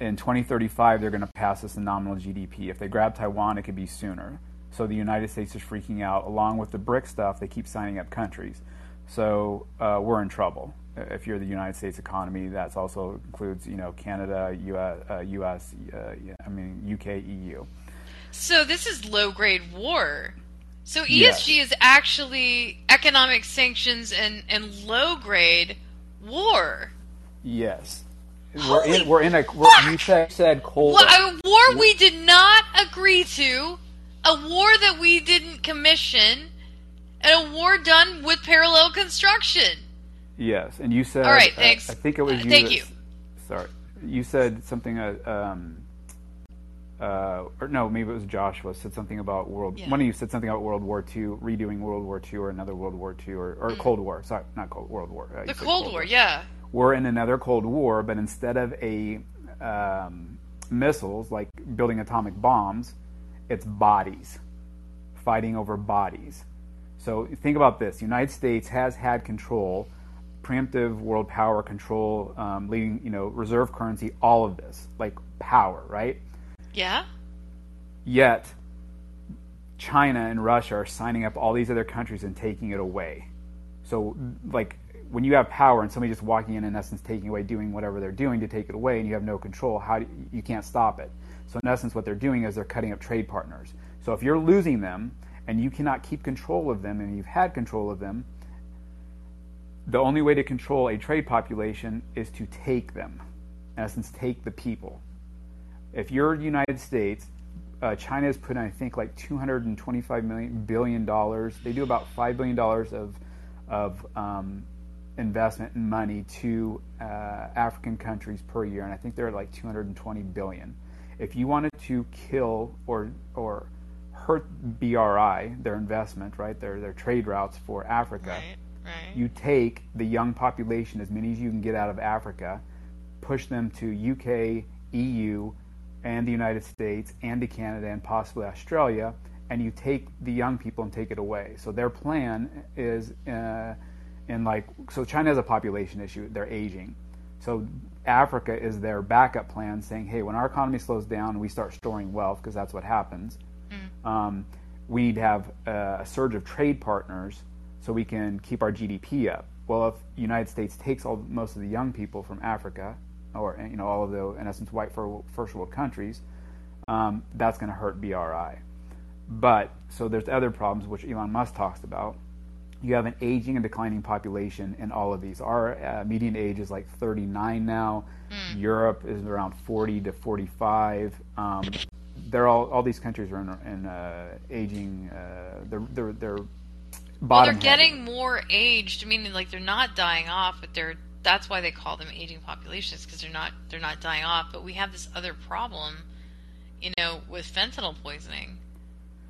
in twenty thirty-five, they're going to pass us a nominal G D P. If they grab Taiwan, it could be sooner. So the United States is freaking out. Along with the BRICS stuff, they keep signing up countries. So uh, we're in trouble. If you're the United States economy, that also includes, you know, Canada, U S, uh, U S uh, I mean, U K, E U. So this is low-grade war. So E S G yes. is actually economic sanctions and, and low-grade war. Yes. Holy we're in. We're in a. We're, you said, said cold. Well, a war we did not agree to, a war that we didn't commission, and a war done with parallel construction. Yes, and you said. All right, thanks. Uh, I think it was you. Uh, thank that, you. Sorry, you said something. Uh, um, uh, or no, maybe it was Joshua said something about world. Yeah. One of you said something about World War Two, redoing World War Two or another World War Two or, or mm. Cold War. Sorry, not Cold World War. Uh, the Cold, Cold War, War, yeah. We're in another Cold War, but instead of a um, missiles like building atomic bombs, it's bodies, fighting over bodies. So think about this. The United States has had control, preemptive world power control, um, leading, you know, reserve currency, all of this, like power, right? Yeah. Yet China and Russia are signing up all these other countries and taking it away. So like when you have power and somebody just walking in, in essence, taking away, doing whatever they're doing to take it away, and you have no control, how do you, you can't stop it. So in essence, what they're doing is they're cutting up trade partners. So if you're losing them, and you cannot keep control of them, and you've had control of them, the only way to control a trade population is to take them. In essence, take the people. If you're the United States, uh, China has put in, I think, like two hundred twenty-five billion dollars. They do about five billion dollars of, of um, investment and money to uh, African countries per year, and I think they're at like two hundred twenty billion dollars. If you wanted to kill or or... hurt B R I, their investment, right? Their their trade routes for Africa. Right, right. You take the young population, as many as you can get out of Africa, push them to U K, E U, and the United States, and to Canada, and possibly Australia, and you take the young people and take it away. So their plan is, uh, and like, so China has a population issue. They're aging. So Africa is their backup plan, saying, hey, when our economy slows down, we start storing wealth, because that's what happens. Um, we need to have uh, a surge of trade partners so we can keep our G D P up. Well, if the United States takes all most of the young people from Africa, or you know all of the in essence white first world countries, um, that's going to hurt B R I. But so there's other problems which Elon Musk talks about. You have an aging and declining population in all of these. Our uh, median age is like thirty-nine now. Mm. Europe is around forty to forty-five. Um, They're all, all these countries are in, in uh, aging. Uh, they're they're they're bottom. Well, they're getting heavy. More aged, meaning like they're not dying off, but they're that's why they call them aging populations, because they're not they're not dying off. But we have this other problem, you know, with fentanyl poisoning.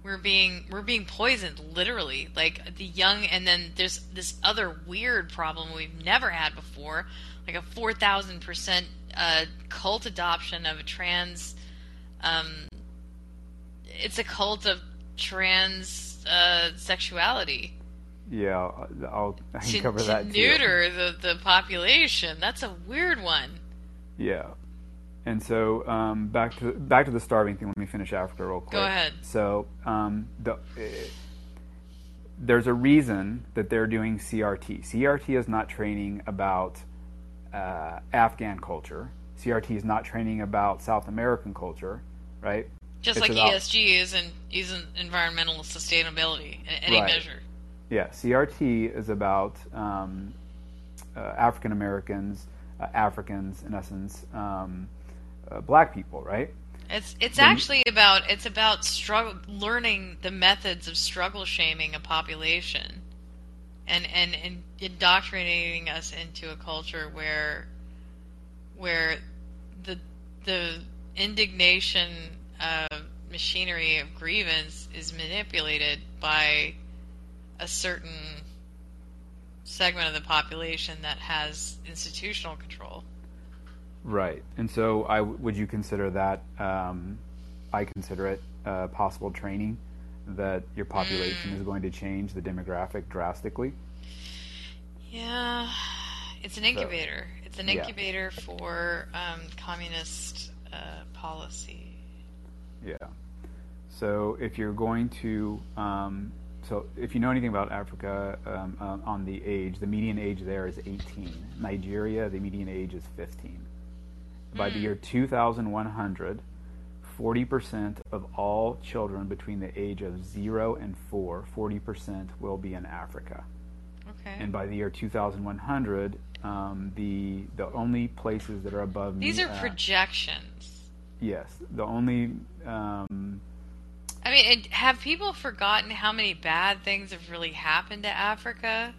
We're being we're being poisoned literally, like the young, and then there's this other weird problem we've never had before, like a four thousand percent cult adoption of a trans. Um, It's a cult of trans uh, sexuality. Yeah, I'll, I'll to, cover to that neuter too. the the population. That's a weird one. Yeah, and so um, back to back to the starving thing. Let me finish Africa real quick. Go ahead. So um, the, uh, there's a reason that they're doing C R T. C R T is not training about uh, Afghan culture. C R T is not training about South American culture, right? Just it's like about, E S G is in, is in environmental sustainability in any right. measure. Yeah, C R T is about um, uh, African Americans, uh, Africans, in essence, um, uh, black people, right? It's it's the, actually about it's about struggle, learning the methods of struggle shaming a population, and and and indoctrinating us into a culture where where the the indignation uh, machinery of grievance is manipulated by a certain segment of the population that has institutional control. Right. And so I, would you consider that, um, I consider it uh, possible training, that your population mm. is going to change the demographic drastically? Yeah. It's an incubator. So, it's an incubator yeah. for um, communist uh, policy. Yeah. So if you're going to, um, so if you know anything about Africa, um, uh, on the age, the median age there is eighteen. Nigeria, the median age is fifteen. By the year two thousand one hundred, forty percent of all children between the age of zero and four, forty percent will be in Africa. Okay. And by the year two thousand one hundred, um, the the only places that are above... These me, are uh, projections. Yes. The only... Um, I mean, it, have people forgotten how many bad things have really happened to Africa?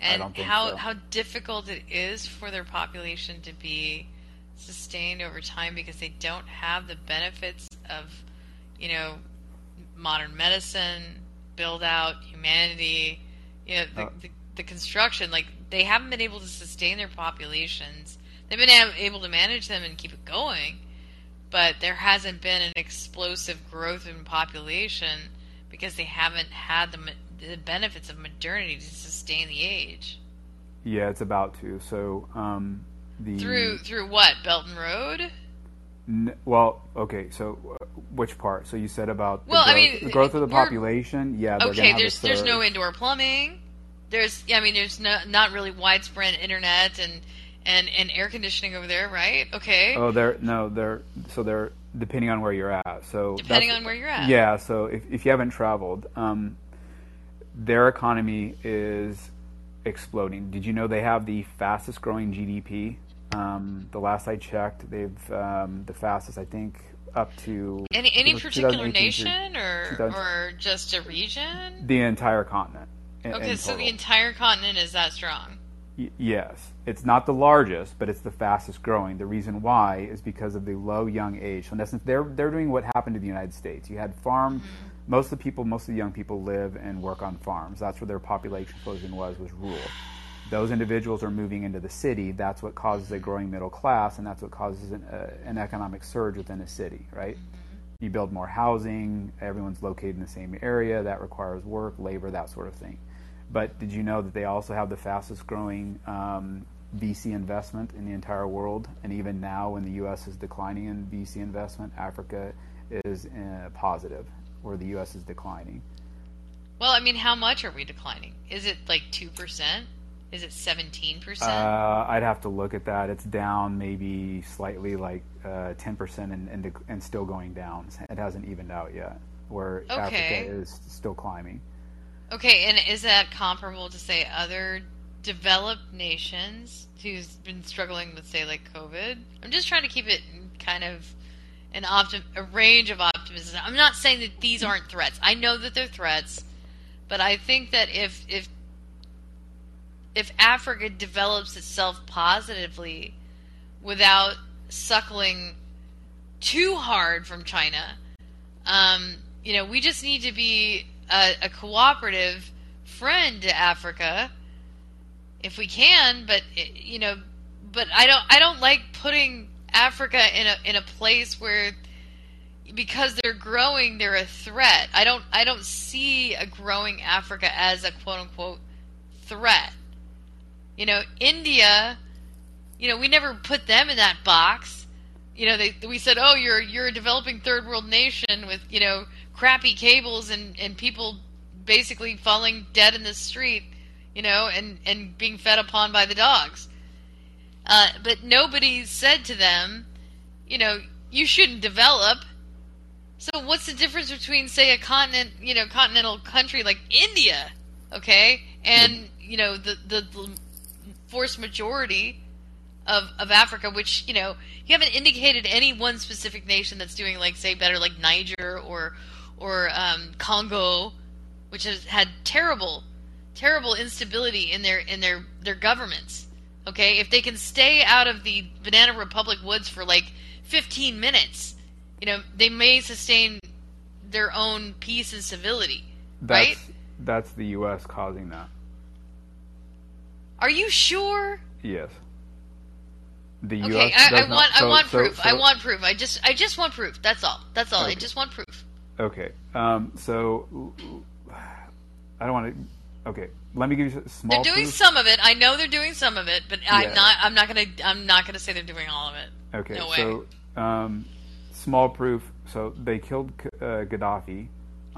And how, so. how difficult it is for their population to be sustained over time, because they don't have the benefits of, you know, modern medicine, build out, humanity, you know, the, oh. the, the construction. Like, they haven't been able to sustain their populations. They've been able to manage them and keep it going, but there hasn't been an explosive growth in population because they haven't had the the benefits of modernity to sustain the age. Yeah, it's about to. So, um, the... Through, through what? Belt and Road? N- well, okay, so uh, which part? So you said about well, the, growth, I mean, the growth of the population. Yeah, they're okay, there's, there's no indoor plumbing. There's, yeah, I mean, there's no, not really widespread internet and, and, and air conditioning over there, right? Okay. Oh, they're, no, they're, so they're, depending on where you're at. So depending on where you're at. Yeah, so if, if you haven't traveled, um, their economy is exploding. Did you know they have the fastest growing G D P? Um, the last I checked, they've um, the fastest, I think, up to... Any, any particular nation or or just a region? The entire continent. In, okay, in so the entire continent is that strong? Y- yes. It's not the largest, but it's the fastest growing. The reason why is because of the low young age. So in essence, they're, they're doing what happened to the United States. You had farm... Mm-hmm. Most of the people, most of the young people live and work on farms. That's where their population explosion was, was rural. Those individuals are moving into the city. That's what causes a growing middle class, and that's what causes an, uh, an economic surge within a city, right? You build more housing. Everyone's located in the same area. That requires work, labor, that sort of thing. But did you know that they also have the fastest growing um, V C investment in the entire world? And even now when the U S is declining in V C investment, Africa is uh, positive. Or the U S is declining. Well, I mean, how much are we declining? Is it like two percent? Is it seventeen percent? Uh, I'd have to look at that. It's down maybe slightly, like ten uh, percent, and, and and still going down. It hasn't evened out yet. Where okay. Africa is still climbing. Okay, and is that comparable to say other developed nations who's been struggling with, say, like COVID? I'm just trying to keep it kind of. An optim- a range of optimism. I'm not saying that these aren't threats. I know that they're threats, but I think that if if if Africa develops itself positively without suckling too hard from China, um, you know, we just need to be a, a cooperative friend to Africa if we can. But you know, but I don't. I don't like putting Africa in a in a place where, because they're growing, they're a threat. I don't I don't see a growing Africa as a quote unquote threat. You know, India, you know, we never put them in that box. You know, they we said, oh, you're you're a developing third world nation with, you know, crappy cables and, and people basically falling dead in the street, you know, and, and being fed upon by the dogs. Uh, but nobody said to them, you know, you shouldn't develop. So what's the difference between, say, a continent, you know, continental country like India, okay, and you know the the, the forced majority of, of Africa, which, you know, you haven't indicated any one specific nation that's doing, like, say, better, like Niger or or um, Congo, which has had terrible, terrible instability in their in their their governments. Okay, if they can stay out of the Banana Republic woods for like fifteen minutes, you know, they may sustain their own peace and civility. That's, right? That's the U S causing that. Are you sure? Yes. The U S okay, I, I want, not, so, I want proof. So, so, I want proof. I just, I just want proof. That's all. That's all. Okay. I just want proof. Okay. Um. So, I don't want to. Okay. Let me give you small. They're doing proof. Some of it. I know they're doing some of it, but yeah. I'm not. I'm not gonna. I'm not gonna say they're doing all of it. Okay. No way. So, um, small proof. So they killed uh, Gaddafi.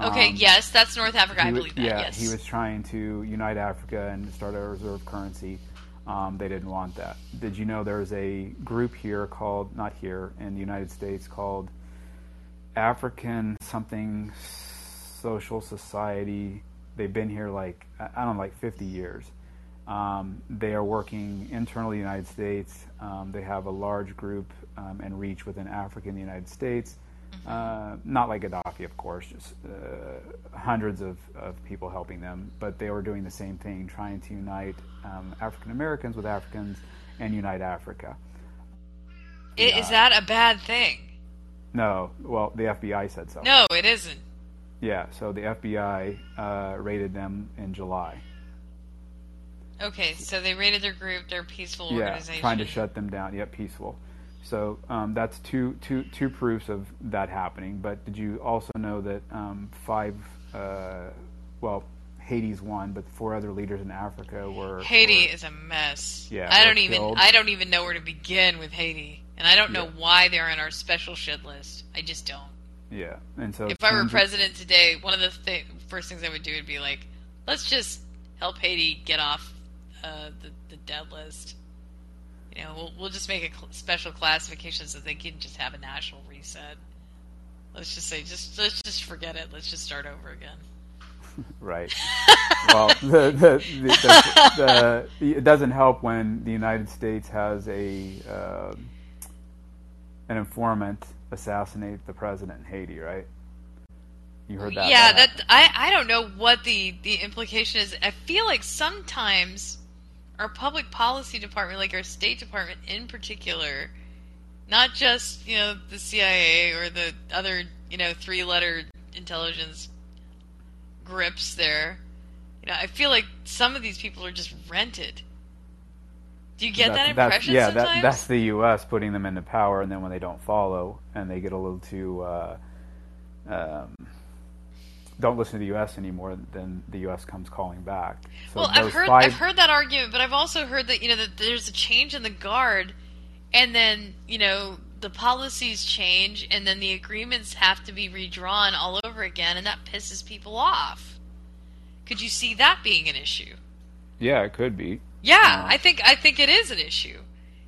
Okay, um, yes, that's North Africa, I believe that, yeah, yes. He was trying to unite Africa and start a reserve currency. Um, they didn't want that. Did you know there's a group here called, not here, in the United States called African something social society. They've been here like, I don't know, like fifty years. Um, they are working internally in the United States. Um, they have a large group um, and reach within Africa and the United States. Uh, not like Gaddafi, of course, just uh, hundreds of, of people helping them, but they were doing the same thing, trying to unite um, African Americans with Africans and unite Africa. It, uh, is that a bad thing? No. Well, the F B I said so. No, it isn't. Yeah, so the F B I uh, raided them in July. Okay, so they raided their group, their peaceful yeah, organization. Yeah, trying to shut them down. Yep, peaceful. So um, that's two, two, two proofs of that happening. But did you also know that um, five, uh, well, Haiti's one, but four other leaders in Africa were. Haiti were, is a mess. Yeah, I don't even. Killed. I don't even know where to begin with Haiti, and I don't know yeah. why they're on our special shit list. I just don't. Yeah, and so if I were president today, one of the th- first things I would do would be like, let's just help Haiti get off uh, the the dead list. You know, we'll, we'll just make a cl- special classification so they can just have a national reset. Let's just say, just let's just forget it. Let's just start over again. Right. Well, the, the, the, the, the, it doesn't help when the United States has a uh, an informant assassinate the president in Haiti, right? You heard that? Yeah, that, that I, I don't know what the, the implication is. I feel like sometimes our public policy department, like our State Department in particular, not just, you know, the C I A or the other, you know, three-letter intelligence grips there. You know, I feel like some of these people are just rented. Do you get that, that impression that's, yeah, sometimes? Yeah, that, that's the U S putting them into power, and then when they don't follow and they get a little too uh, um, don't listen to the U S anymore, then the U S comes calling back. So well, I've heard five... I've heard that argument, but I've also heard that, you know, that there's a change in the guard, and then, you know, the policies change, and then the agreements have to be redrawn all over again, and that pisses people off. Could you see that being an issue? Yeah, it could be. Yeah, uh, I think I think it is an issue.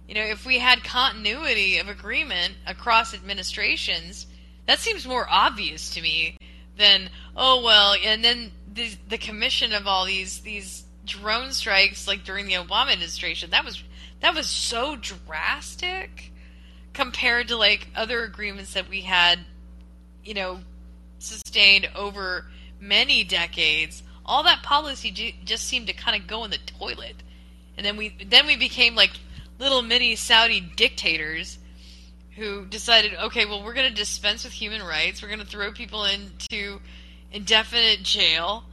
You know, if we had continuity of agreement across administrations, that seems more obvious to me than, oh, well, and then the, the commission of all these these drone strikes, like during the Obama administration, that was that was so drastic compared to, like, other agreements that we had, you know, sustained over many decades. All that policy ju- just seemed to kind of go in the toilet, and then we then we became like little mini Saudi dictators who decided, okay, well, we're going to dispense with human rights, we're going to throw people into indefinite jail,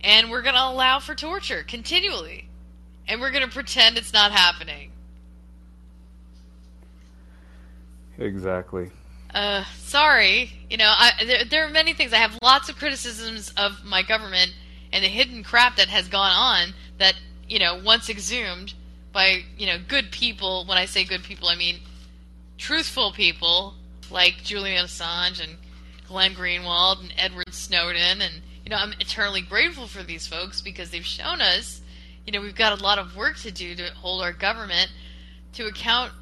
and we're going to allow for torture continually, and we're going to pretend it's not happening. Exactly. Uh, sorry. You know, I, there, there are many things. I have lots of criticisms of my government and the hidden crap that has gone on that, you know, once exhumed by, you know, good people. When I say good people, I mean truthful people like Julian Assange and Glenn Greenwald and Edward Snowden, and, you know, I'm eternally grateful for these folks because they've shown us, you know, we've got a lot of work to do to hold our government to account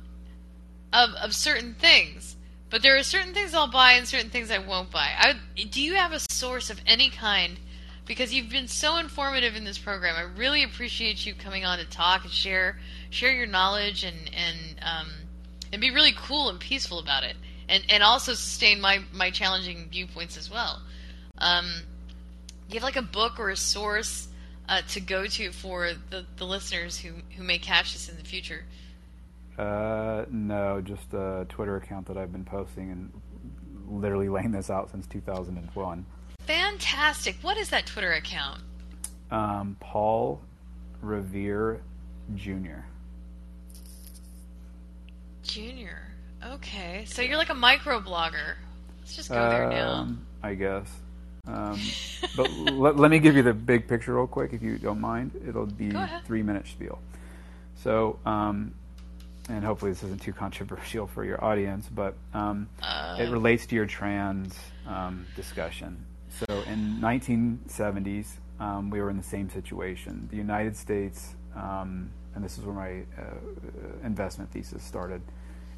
of of certain things. But there are certain things I'll buy and certain things I won't buy. I, do you have a source of any kind because you've been so informative in this program. I really appreciate you coming on to talk and share share your knowledge and and um, and be really cool and peaceful about it, and and also sustain my my challenging viewpoints as well. Um, do you have like a book or a source uh, to go to for the the listeners who who may catch this in the future? Uh, no, just a Twitter account that I've been posting and literally laying this out since two thousand one. Fantastic. What is that Twitter account? Um, Paul Revere Junior Junior. Okay. So you're like a microblogger. Let's just go um, there now. I guess. Um, but let, let me give you the big picture real quick, if you don't mind. It'll be a three-minute spiel. So, um, and hopefully this isn't too controversial for your audience, but um, uh, it relates to your trans um, discussion. So in nineteen seventies, um, we were in the same situation. The United States, um, and this is where my uh, investment thesis started.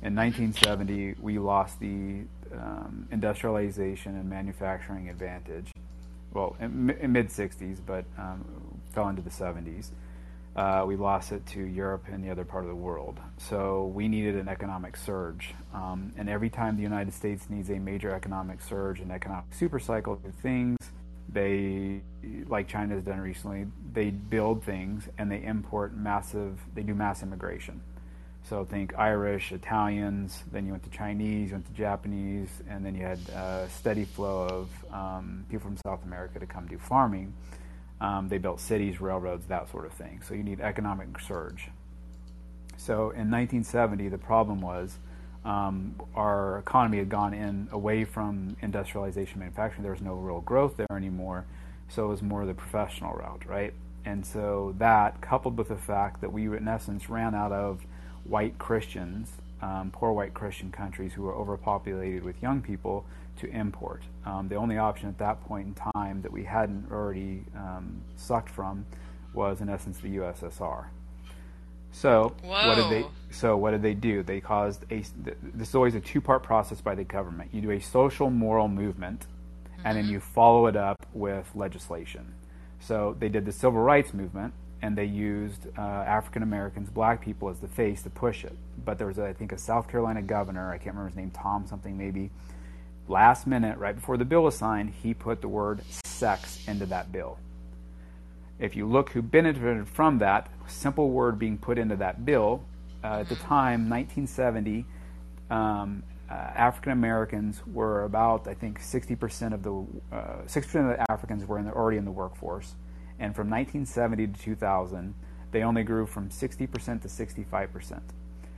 In nineteen seventy, we lost the um, industrialization and manufacturing advantage. Well, in, in mid-sixties, but um, fell into the seventies. Uh, we lost it to Europe and the other part of the world. So we needed an economic surge. Um, and every time the United States needs a major economic surge and economic supercycle of things, they, like China has done recently, they build things and they import massive, they do mass immigration. So think Irish, Italians, then you went to Chinese, you went to Japanese, and then you had a steady flow of um, people from South America to come do farming. Um, they built cities, railroads, that sort of thing. So you need economic surge. So in nineteen seventy, the problem was um, our economy had gone in away from industrialization and manufacturing. There was no real growth there anymore. So it was more the professional route, right? And so that, coupled with the fact that we, in essence, ran out of white Christians, um, poor white Christian countries who were overpopulated with young people, to import. Um, the only option at that point in time that we hadn't already um, sucked from was, in essence, the U S S R. So Whoa. what did they? So what did they do? They caused a. This is always a two-part process by the government. You do a social moral movement, mm-hmm. and then you follow it up with legislation. So they did the civil rights movement, and they used uh, African Americans, black people, as the face to push it. But there was, I think, a South Carolina governor. I can't remember his name. Tom something maybe. Last minute, right before the bill was signed, he put the word sex into that bill. If you look who benefited from that simple word being put into that bill, uh, at the time, nineteen seventy, um, uh, African Americans were about, I think, sixty percent of the uh, six percent of the Africans were in the, already in the workforce, and from nineteen seventy to two thousand, they only grew from sixty percent to sixty-five percent.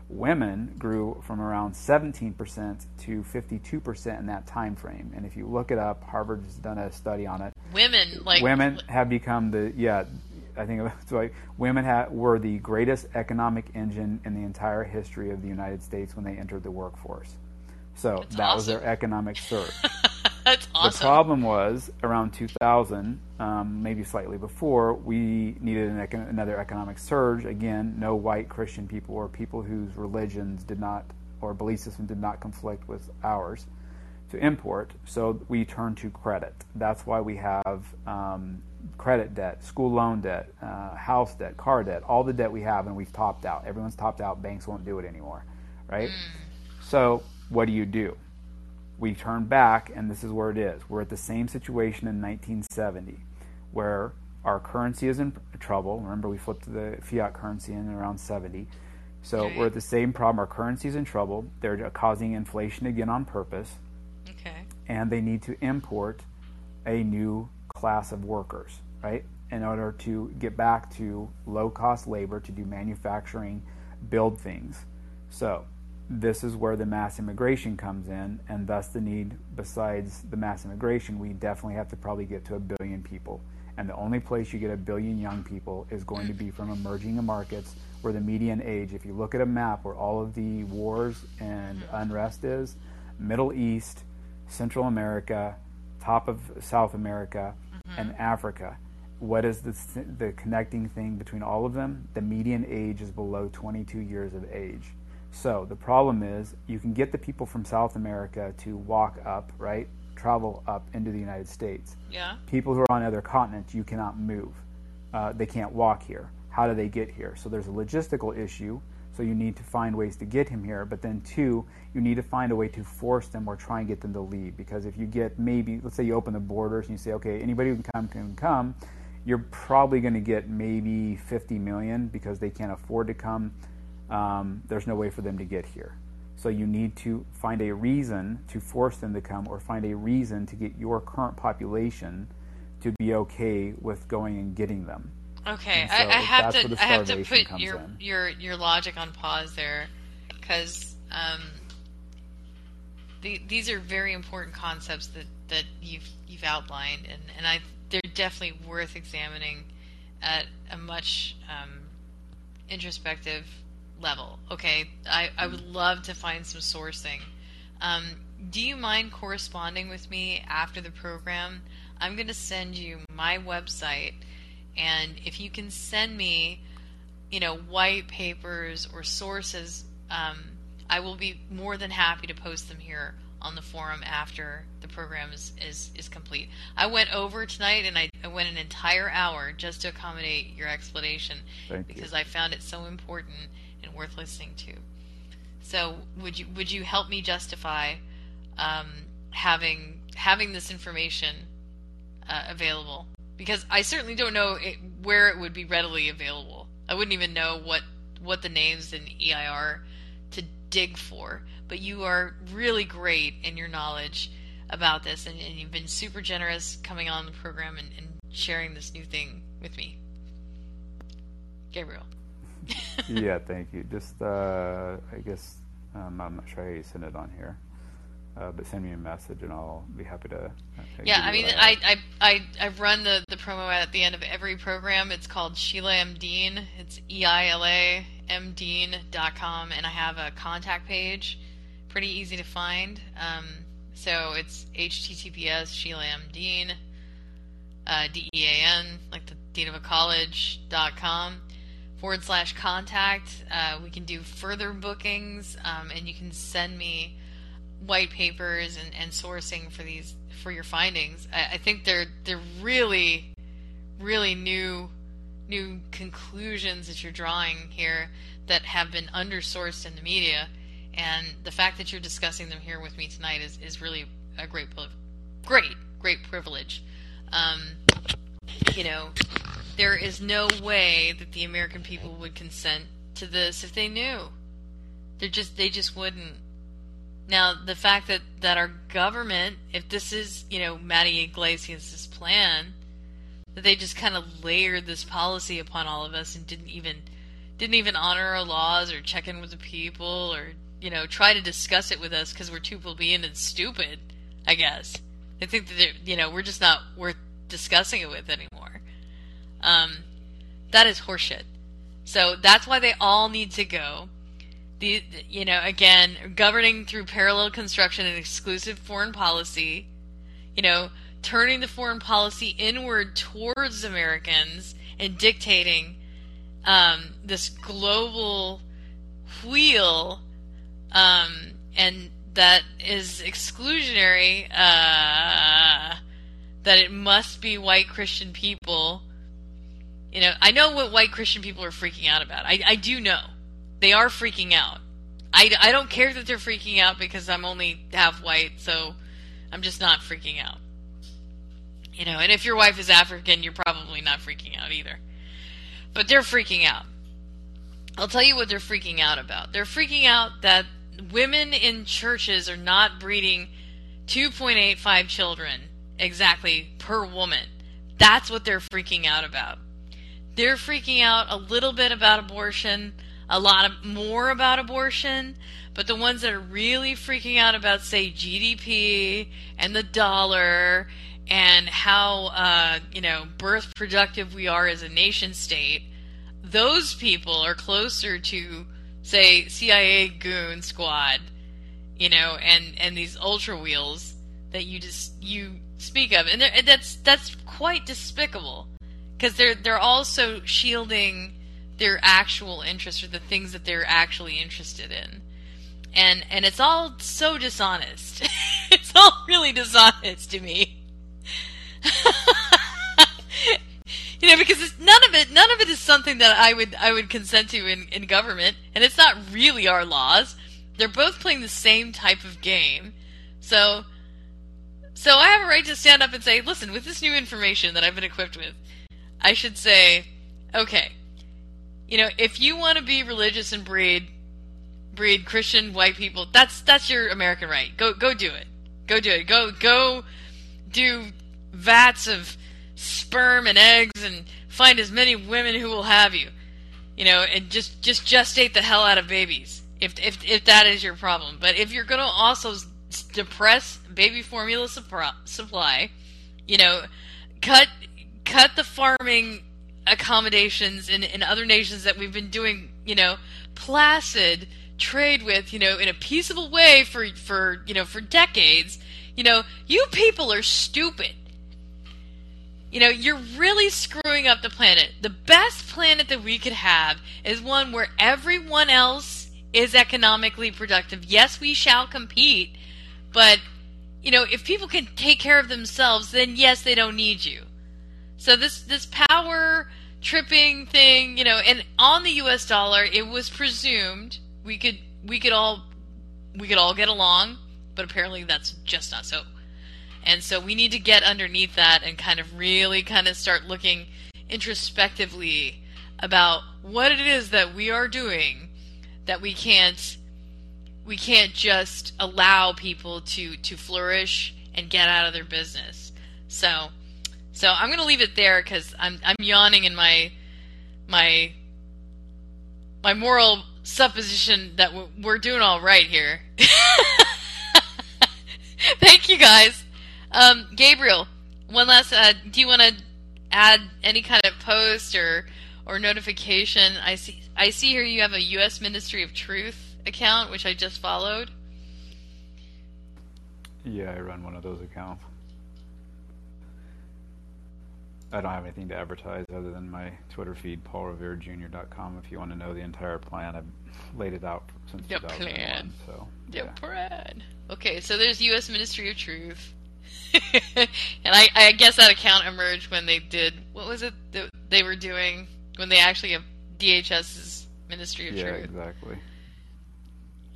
Women grew from around seventeen percent to fifty-two percent in that time frame. And if you look it up, Harvard has done a study on it. Women, like women have become the yeah, I think it's like women ha- were the greatest economic engine in the entire history of the United States when they entered the workforce. So That's that awesome. was their economic surge. That's awesome. The problem was around two thousand, um, maybe slightly before, we needed an econ- another economic surge. Again, no white Christian people or people whose religions did not, or belief system did not conflict with ours to import. So we turned to credit. That's why we have um, credit debt, school loan debt, uh, house debt, car debt, all the debt we have, and we've topped out. Everyone's topped out. Banks won't do it anymore, right? Mm. So what do you do? We turn back, and this is where it is. We're at the same situation in nineteen seventy, where our currency is in trouble. Remember, we flipped the fiat currency in around seventy. So okay. we're at the same problem. Our currency is in trouble. They're causing inflation again on purpose. Okay. And they need to import a new class of workers, right, in order to get back to low-cost labor to do manufacturing, build things. So this is where the mass immigration comes in, and thus the need, besides the mass immigration, we definitely have to probably get to a billion people. And the only place you get a billion young people is going to be from emerging markets where the median age, if you look at a map where all of the wars and unrest is, Middle East, Central America, top of South America, mm-hmm. and Africa. What is the, the connecting thing between all of them? The median age is below twenty-two years of age. So the problem is you can get the people from South America to walk up, right, travel up into the United States. Yeah. People who are on other continents, you cannot move. Uh, they can't walk here. How do they get here? So there's a logistical issue. So you need to find ways to get him here. But then two, you need to find a way to force them or try and get them to leave. Because if you get maybe, let's say you open the borders and you say, okay, anybody who can come can come, you're probably going to get maybe fifty million because they can't afford to come. Um, there's no way for them to get here. So you need to find a reason to force them to come or find a reason to get your current population to be okay with going and getting them. Okay, so I, I have to I have to put your in. your your logic on pause there, because um, the, these are very important concepts that, that you've you've outlined, and and I they're definitely worth examining at a much um, introspective level. Okay, I, I would love to find some sourcing. Um, do you mind corresponding with me after the program? I'm going to send you my website. And if you can send me, you know, white papers or sources, um, I will be more than happy to post them here on the forum after the program is, is, is complete. I went over tonight, and I, I went an entire hour just to accommodate your explanation. Thank because you. I found it so important and worth listening to. So would you would you help me justify um, having having this information uh, available? Because I certainly don't know it, where it would be readily available. I wouldn't even know what, what the names in E I R to dig for. But you are really great in your knowledge about this, and, and you've been super generous coming on the program and, and sharing this new thing with me. Gabriel. Yeah, thank you. Just, uh, I guess, um, I'm not sure how you send it on here. Uh, but send me a message, and I'll be happy to. Uh, yeah, I mean, I I I I run the, the promo at the end of every program. It's called Sheila M. Dean. It's E I L A M Dean dot com, and I have a contact page, pretty easy to find. Um, so it's H T T P S Sheila M. Dean, uh, D E A N, like the dean of a college dot com forward slash contact. Uh, we can do further bookings, um, and you can send me white papers and, and sourcing for these for your findings. I, I think they're they're really, really new new conclusions that you're drawing here that have been undersourced in the media, and the fact that you're discussing them here with me tonight is, is really a great great great privilege. Um, you know, there is no way that the American people would consent to this if they knew. They're just they just wouldn't. Now, the fact that, that our government, if this is, you know, Matty Iglesias' plan, that they just kind of layered this policy upon all of us and didn't even didn't even honor our laws or check in with the people or, you know, try to discuss it with us because we're too plebeian and stupid, I guess. I think that, you know, we're just not worth discussing it with anymore. Um, that is horseshit. So that's why they all need to go. The, you know, again, governing through parallel construction and exclusive foreign policy, you know, turning the foreign policy inward towards Americans and dictating um, this global wheel, um, and that is exclusionary, uh, that it must be white Christian people. You know, I know what white Christian people are freaking out about. I, I do know. They are freaking out. I, I don't care that they're freaking out because I'm only half white, so I'm just not freaking out. You know, and if your wife is African, you're probably not freaking out either. But they're freaking out. I'll tell you what they're freaking out about. They're freaking out that women in churches are not breeding two point eight five children exactly per woman. That's what they're freaking out about. They're freaking out a little bit about abortion, a lot of, more about abortion, but the ones that are really freaking out about, say, G D P and the dollar and how, uh, you know, birth productive we are as a nation state, those people are closer to, say, C I A goon squad, you know, and, and these ultra wheels that you just, you speak of. And, and that's, that's quite despicable because they're, they're also shielding their actual interests or the things that they're actually interested in. And and it's all so dishonest. It's It's all really dishonest to me. You know, because it's none of it, none of it is something that I would, I would consent to in, in government, and it's not really our laws. They're both playing the same type of game, so, so I have a right to stand up and say, listen, with this new information that I've been equipped with, I should say, okay, you know, if you want to be religious and breed, breed Christian white people, that's that's your American right. Go, go do it. Go do it. Go, go, do vats of sperm and eggs and find as many women who will have you, you know, and just just gestate the hell out of babies if if if that is your problem. But if you're going to also depress baby formula supply, you know, cut cut the farming accommodations in in other nations that we've been doing, you know, placid trade with, you know, in a peaceable way for for you know for decades. You know, you people are stupid. You know, you're really screwing up the planet. The best planet that we could have is one where everyone else is economically productive. Yes, we shall compete, but, you know, if people can take care of themselves, then yes, they don't need you. So this, this power tripping thing, you know, and on the U S dollar, it was presumed we could, we could all, we could all get along, but apparently that's just not so. And so we need to get underneath that and kind of really kind of start looking introspectively about what it is that we are doing that we can't we can't just allow people to, to flourish and get out of their business. So so I'm going to leave it there because I'm I'm yawning in my my my moral supposition that we're doing all right here. Thank you guys. Um, Gabriel, one last, uh, do you want to add any kind of post or, or notification? I see, I see here you have a U S Ministry of Truth account, which I just followed. Yeah, I run one of those accounts. I don't have anything to advertise other than my Twitter feed, paul revere junior dot com. If you want to know the entire plan, I've laid it out since the plan. So, yeah. Plan. Okay, so there's U S Ministry of Truth. And I, I guess that account emerged when they did, what was it that they were doing when they actually have D H S's Ministry of yeah, Truth? Yeah, exactly.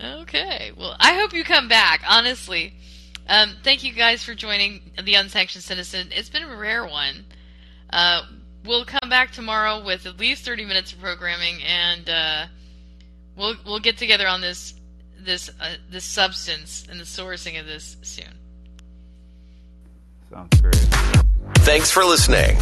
Okay. Well, I hope you come back, honestly. Um, thank you guys for joining the Unsanctioned Citizen. It's been a rare one. Uh, we'll come back tomorrow with at least thirty minutes of programming, and uh, we'll we'll get together on this this uh, this substance and the sourcing of this soon. Sounds great. Thanks for listening.